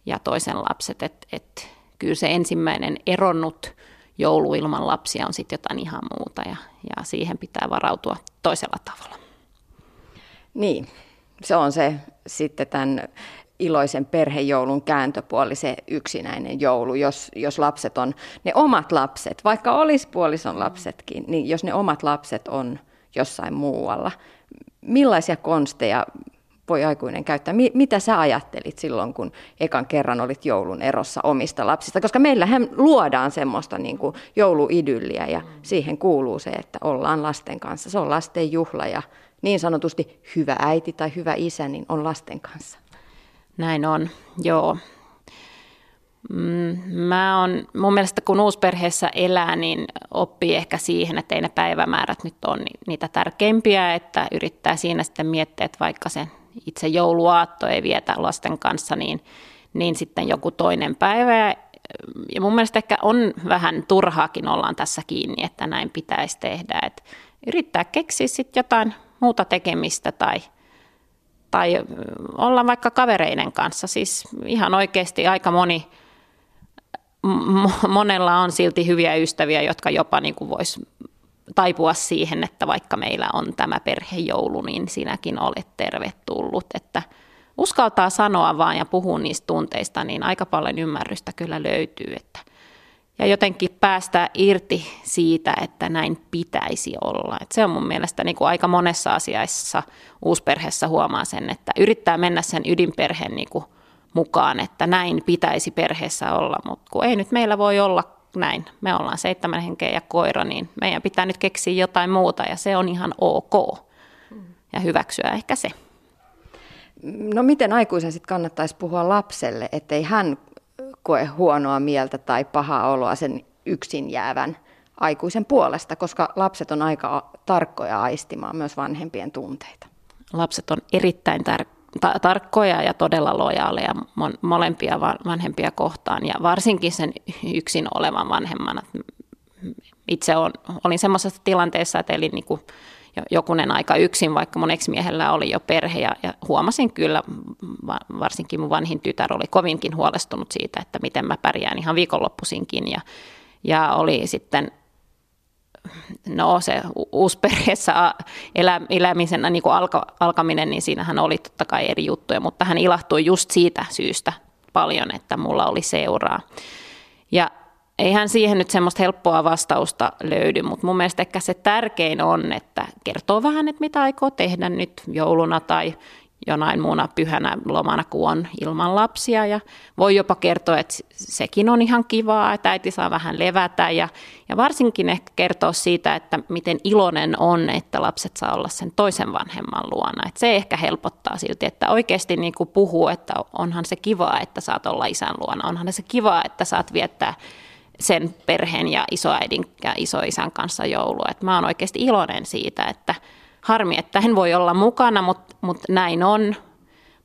ja toisen lapset, että et, kyllä se ensimmäinen eronnut joulu ilman lapsia on sitten jotain ihan muuta ja, ja siihen pitää varautua toisella tavalla. Niin. Se on se sitten tämän iloisen perhejoulun kääntöpuoli, se yksinäinen joulu, jos, jos lapset on, ne omat lapset, vaikka olisi puolison lapsetkin, niin jos ne omat lapset on jossain muualla, millaisia konsteja voi aikuinen käyttää. Mi- mitä sä ajattelit silloin, kun ekan kerran olit joulun erossa omista lapsista? Koska meillähän luodaan semmoista niin kuin jouluidylliä ja siihen kuuluu se, että ollaan lasten kanssa. Se on lasten juhla ja niin sanotusti hyvä äiti tai hyvä isä niin on lasten kanssa. Näin on, joo. Mä on, mun mielestä kun uusperheessä elää, niin oppii ehkä siihen, että ei ne päivämäärät nyt ole niitä tärkeimpiä, että yrittää siinä sitten miettiä, että vaikka se itse jouluaatto ei vietä lasten kanssa, niin, niin sitten joku toinen päivä. Ja mun mielestä ehkä on vähän turhaakin ollaan tässä kiinni, että näin pitäisi tehdä, että yrittää keksiä sitten jotain muuta tekemistä tai... Tai olla vaikka kavereiden kanssa, siis ihan oikeasti aika moni, monella on silti hyviä ystäviä, jotka jopa niin kuin vois taipua siihen, että vaikka meillä on tämä perhejoulu, niin sinäkin olet tervetullut. Että uskaltaa sanoa vaan ja puhua niistä tunteista, niin aika paljon ymmärrystä kyllä löytyy. Että ja jotenkin päästää irti siitä, että näin pitäisi olla. Et se on mun mielestä niin kuin aika monessa asiassa uusperheessä huomaa sen, että yrittää mennä sen ydinperheen niin kuin mukaan, että näin pitäisi perheessä olla, mutta kun ei nyt meillä voi olla näin. Me ollaan seitsemän henkeä ja koira, niin meidän pitää nyt keksiä jotain muuta ja se on ihan ok ja hyväksyä ehkä se. No miten aikuisen sitten kannattaisi puhua lapselle, ettei hän... koe huonoa mieltä tai pahaa oloa sen yksin jäävän aikuisen puolesta, koska lapset on aika tarkkoja aistimaan myös vanhempien tunteita. Lapset on erittäin tar- ta- tarkkoja ja todella lojaaleja mon- molempia va- vanhempia kohtaan ja varsinkin sen yksin olevan vanhemmana. Itse on, olin semmoisessa tilanteessa, että elin niinku jokunen aika yksin, vaikka mun eksmiehellä oli jo perhe ja, ja huomasin kyllä, varsinkin mun vanhin tytär oli kovinkin huolestunut siitä, että miten mä pärjään ihan viikonloppuisinkin ja, ja oli sitten, no se uusperheessä elä, elämisenä niin kuin alka, alkaminen, niin siinähän oli totta kai eri juttuja, mutta hän ilahtui just siitä syystä paljon, että mulla oli seuraa ja eihän siihen nyt semmoista helppoa vastausta löydy, mutta mun mielestä ehkä se tärkein on, että kertoo vähän, että mitä aikoo tehdä nyt jouluna tai jonain muuna pyhänä lomana, kun on ilman lapsia. Ja voi jopa kertoa, että sekin on ihan kivaa, että äiti saa vähän levätä ja, ja varsinkin ehkä kertoa siitä, että miten iloinen on, että lapset saa olla sen toisen vanhemman luona. Että se ehkä helpottaa silti, että oikeasti niin kuin puhuu, että onhan se kivaa, että saat olla isän luona, onhan se kivaa, että saat viettää sen perheen ja isoäidin ja isoisän kanssa joulua. Et mä oon oikeasti iloinen siitä, että harmi, että en voi olla mukana, mutta mut näin on.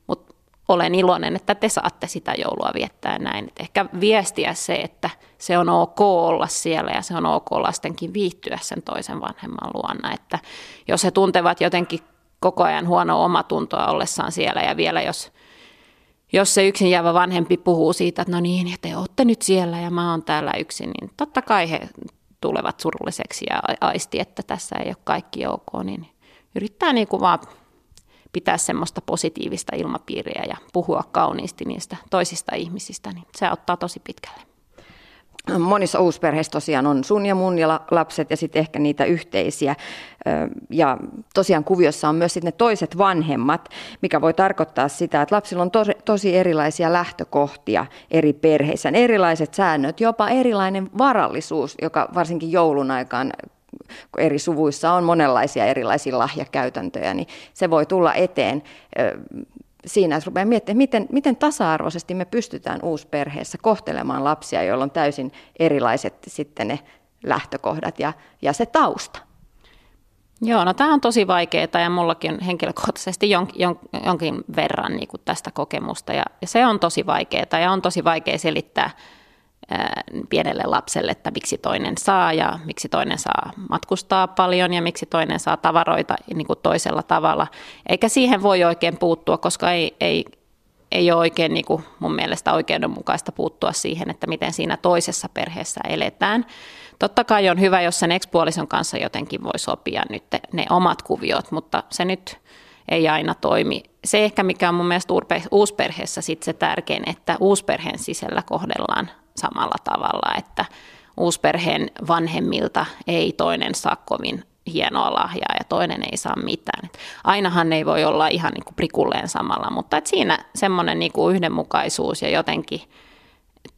Mut olen iloinen, että te saatte sitä joulua viettää näin. Et ehkä viestiä se, että se on ok olla siellä ja se on ok lastenkin viihtyä sen toisen vanhemman luona. Että jos he tuntevat jotenkin koko ajan huonoa omatuntoa ollessaan siellä ja vielä jos... Jos se yksin jäävä vanhempi puhuu siitä, että no niin, ja te olette nyt siellä ja mä oon täällä yksin, niin totta kai he tulevat surulliseksi ja aisti, että tässä ei ole kaikki ok, niin yrittää niin kuin vaan pitää semmoista positiivista ilmapiiriä ja puhua kauniisti niistä toisista ihmisistä, niin se auttaa tosi pitkälle. Monissa uusperheissä tosiaan on sun ja mun ja lapset ja sitten ehkä niitä yhteisiä. Ja tosiaan kuviossa on myös sitten ne toiset vanhemmat, mikä voi tarkoittaa sitä, että lapsilla on tosi, tosi erilaisia lähtökohtia eri perheissä. Erilaiset säännöt, jopa erilainen varallisuus, joka varsinkin joulun aikaan eri suvuissa on monenlaisia erilaisia lahjakäytäntöjä, niin se voi tulla eteen siinä, jos rupeaa miettimään, miten, miten tasa-arvoisesti me pystytään uusperheessä kohtelemaan lapsia, joilla on täysin erilaiset sitten ne lähtökohdat ja, ja se tausta. Joo, no tämä on tosi vaikeaa ja mullakin on henkilökohtaisesti jon, jon, jonkin verran niin kuin tästä kokemusta ja, ja se on tosi vaikeaa ja on tosi vaikea selittää ää, pienelle lapselle, että miksi toinen saa ja miksi toinen saa matkustaa paljon ja miksi toinen saa tavaroita niin kuin toisella tavalla. Eikä siihen voi oikein puuttua, koska ei, ei, ei ole oikein niin kuin mun mielestä oikeudenmukaista puuttua siihen, että miten siinä toisessa perheessä eletään. Totta kai on hyvä, jos sen ex-puolison kanssa jotenkin voi sopia nyt ne omat kuviot, mutta se nyt ei aina toimi. Se ehkä, mikä on mun mielestä uusperheessä sitten se tärkein, että uusperheen sisällä kohdellaan samalla tavalla, että uusperheen vanhemmilta ei toinen saa kovin hienoa lahjaa ja toinen ei saa mitään. Et ainahan ei voi olla ihan niinku prikulleen samalla, mutta et siinä semmoinen niinku yhdenmukaisuus ja jotenkin,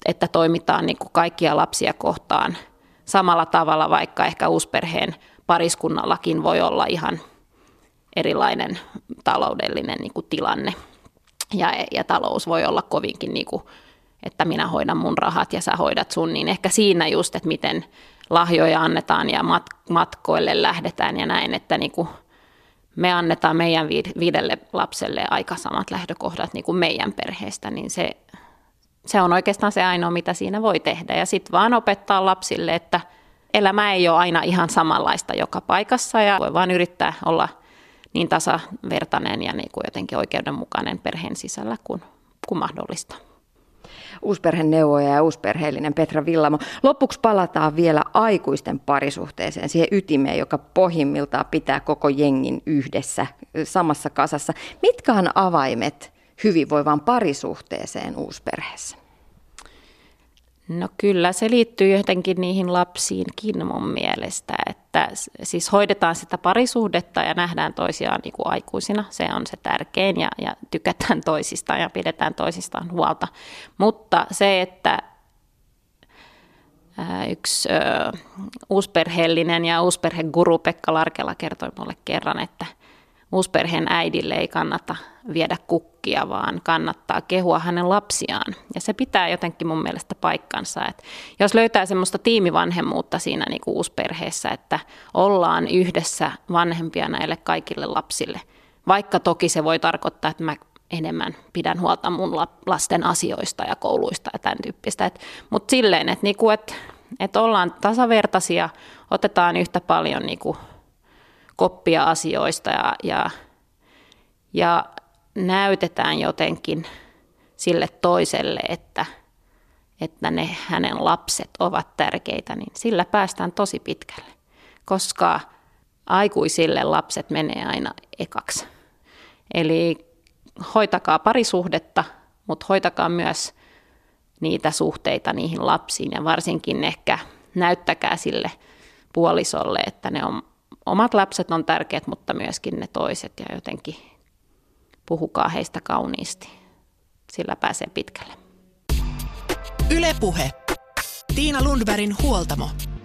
että toimitaan niinku kaikkia lapsia kohtaan samalla tavalla, vaikka ehkä uusperheen pariskunnallakin voi olla ihan erilainen taloudellinen niinku tilanne. Ja, ja talous voi olla kovinkin, niinku, että minä hoidan mun rahat ja sä hoidat sun, niin ehkä siinä just, että miten lahjoja annetaan ja mat- matkoille lähdetään ja näin, että niinku me annetaan meidän viidelle lapselle aika samat lähtökohdat niinku meidän perheestä, niin se, se on oikeastaan se ainoa, mitä siinä voi tehdä. Ja sitten vaan opettaa lapsille, että elämä ei ole aina ihan samanlaista joka paikassa ja voi vaan yrittää olla niin tasavertainen ja niin kuin jotenkin oikeudenmukainen perheen sisällä kuin, kuin mahdollista. Uusperheneuvoja ja uusperheellinen Petra Willamo. Lopuksi palataan vielä aikuisten parisuhteeseen, siihen ytimeen, joka pohjimmiltaan pitää koko jengin yhdessä samassa kasassa. Mitkä on avaimet hyvinvoivaan parisuhteeseen uusperheessä? No kyllä, se liittyy jotenkin niihin lapsiinkin mun mielestä, että siis hoidetaan sitä parisuhdetta ja nähdään toisiaan niin kuin aikuisina, se on se tärkein ja, ja tykätään toisistaan ja pidetään toisistaan huolta, mutta se, että yksi ö, uusperheellinen ja uusperheguru Pekka Larkela kertoi mulle kerran, että uusperheen äidille ei kannata viedä kukkia, vaan kannattaa kehua hänen lapsiaan. Ja se pitää jotenkin mun mielestä paikkansa. Että jos löytää semmoista tiimivanhemmuutta siinä niin kuin uusperheessä, että ollaan yhdessä vanhempia näille kaikille lapsille. Vaikka toki se voi tarkoittaa, että mä enemmän pidän huolta mun lasten asioista ja kouluista ja tämän tyyppistä. Mutta silleen, että, niin kuin, että, että ollaan tasavertaisia, otetaan yhtä paljon niin kuin koppia asioista ja, ja, ja näytetään jotenkin sille toiselle, että, että ne hänen lapset ovat tärkeitä, niin sillä päästään tosi pitkälle, koska aikuisille lapset menee aina ekaksi. Eli hoitakaa parisuhdetta, mutta hoitakaa myös niitä suhteita niihin lapsiin ja varsinkin ehkä näyttäkää sille puolisolle, että ne on omat lapset on tärkeät, mutta myöskin ne toiset ja jotenkin puhukaa heistä kauniisti. Sillä pääsee pitkälle. Yle Puhe. Tiina Lundbergin huoltamo.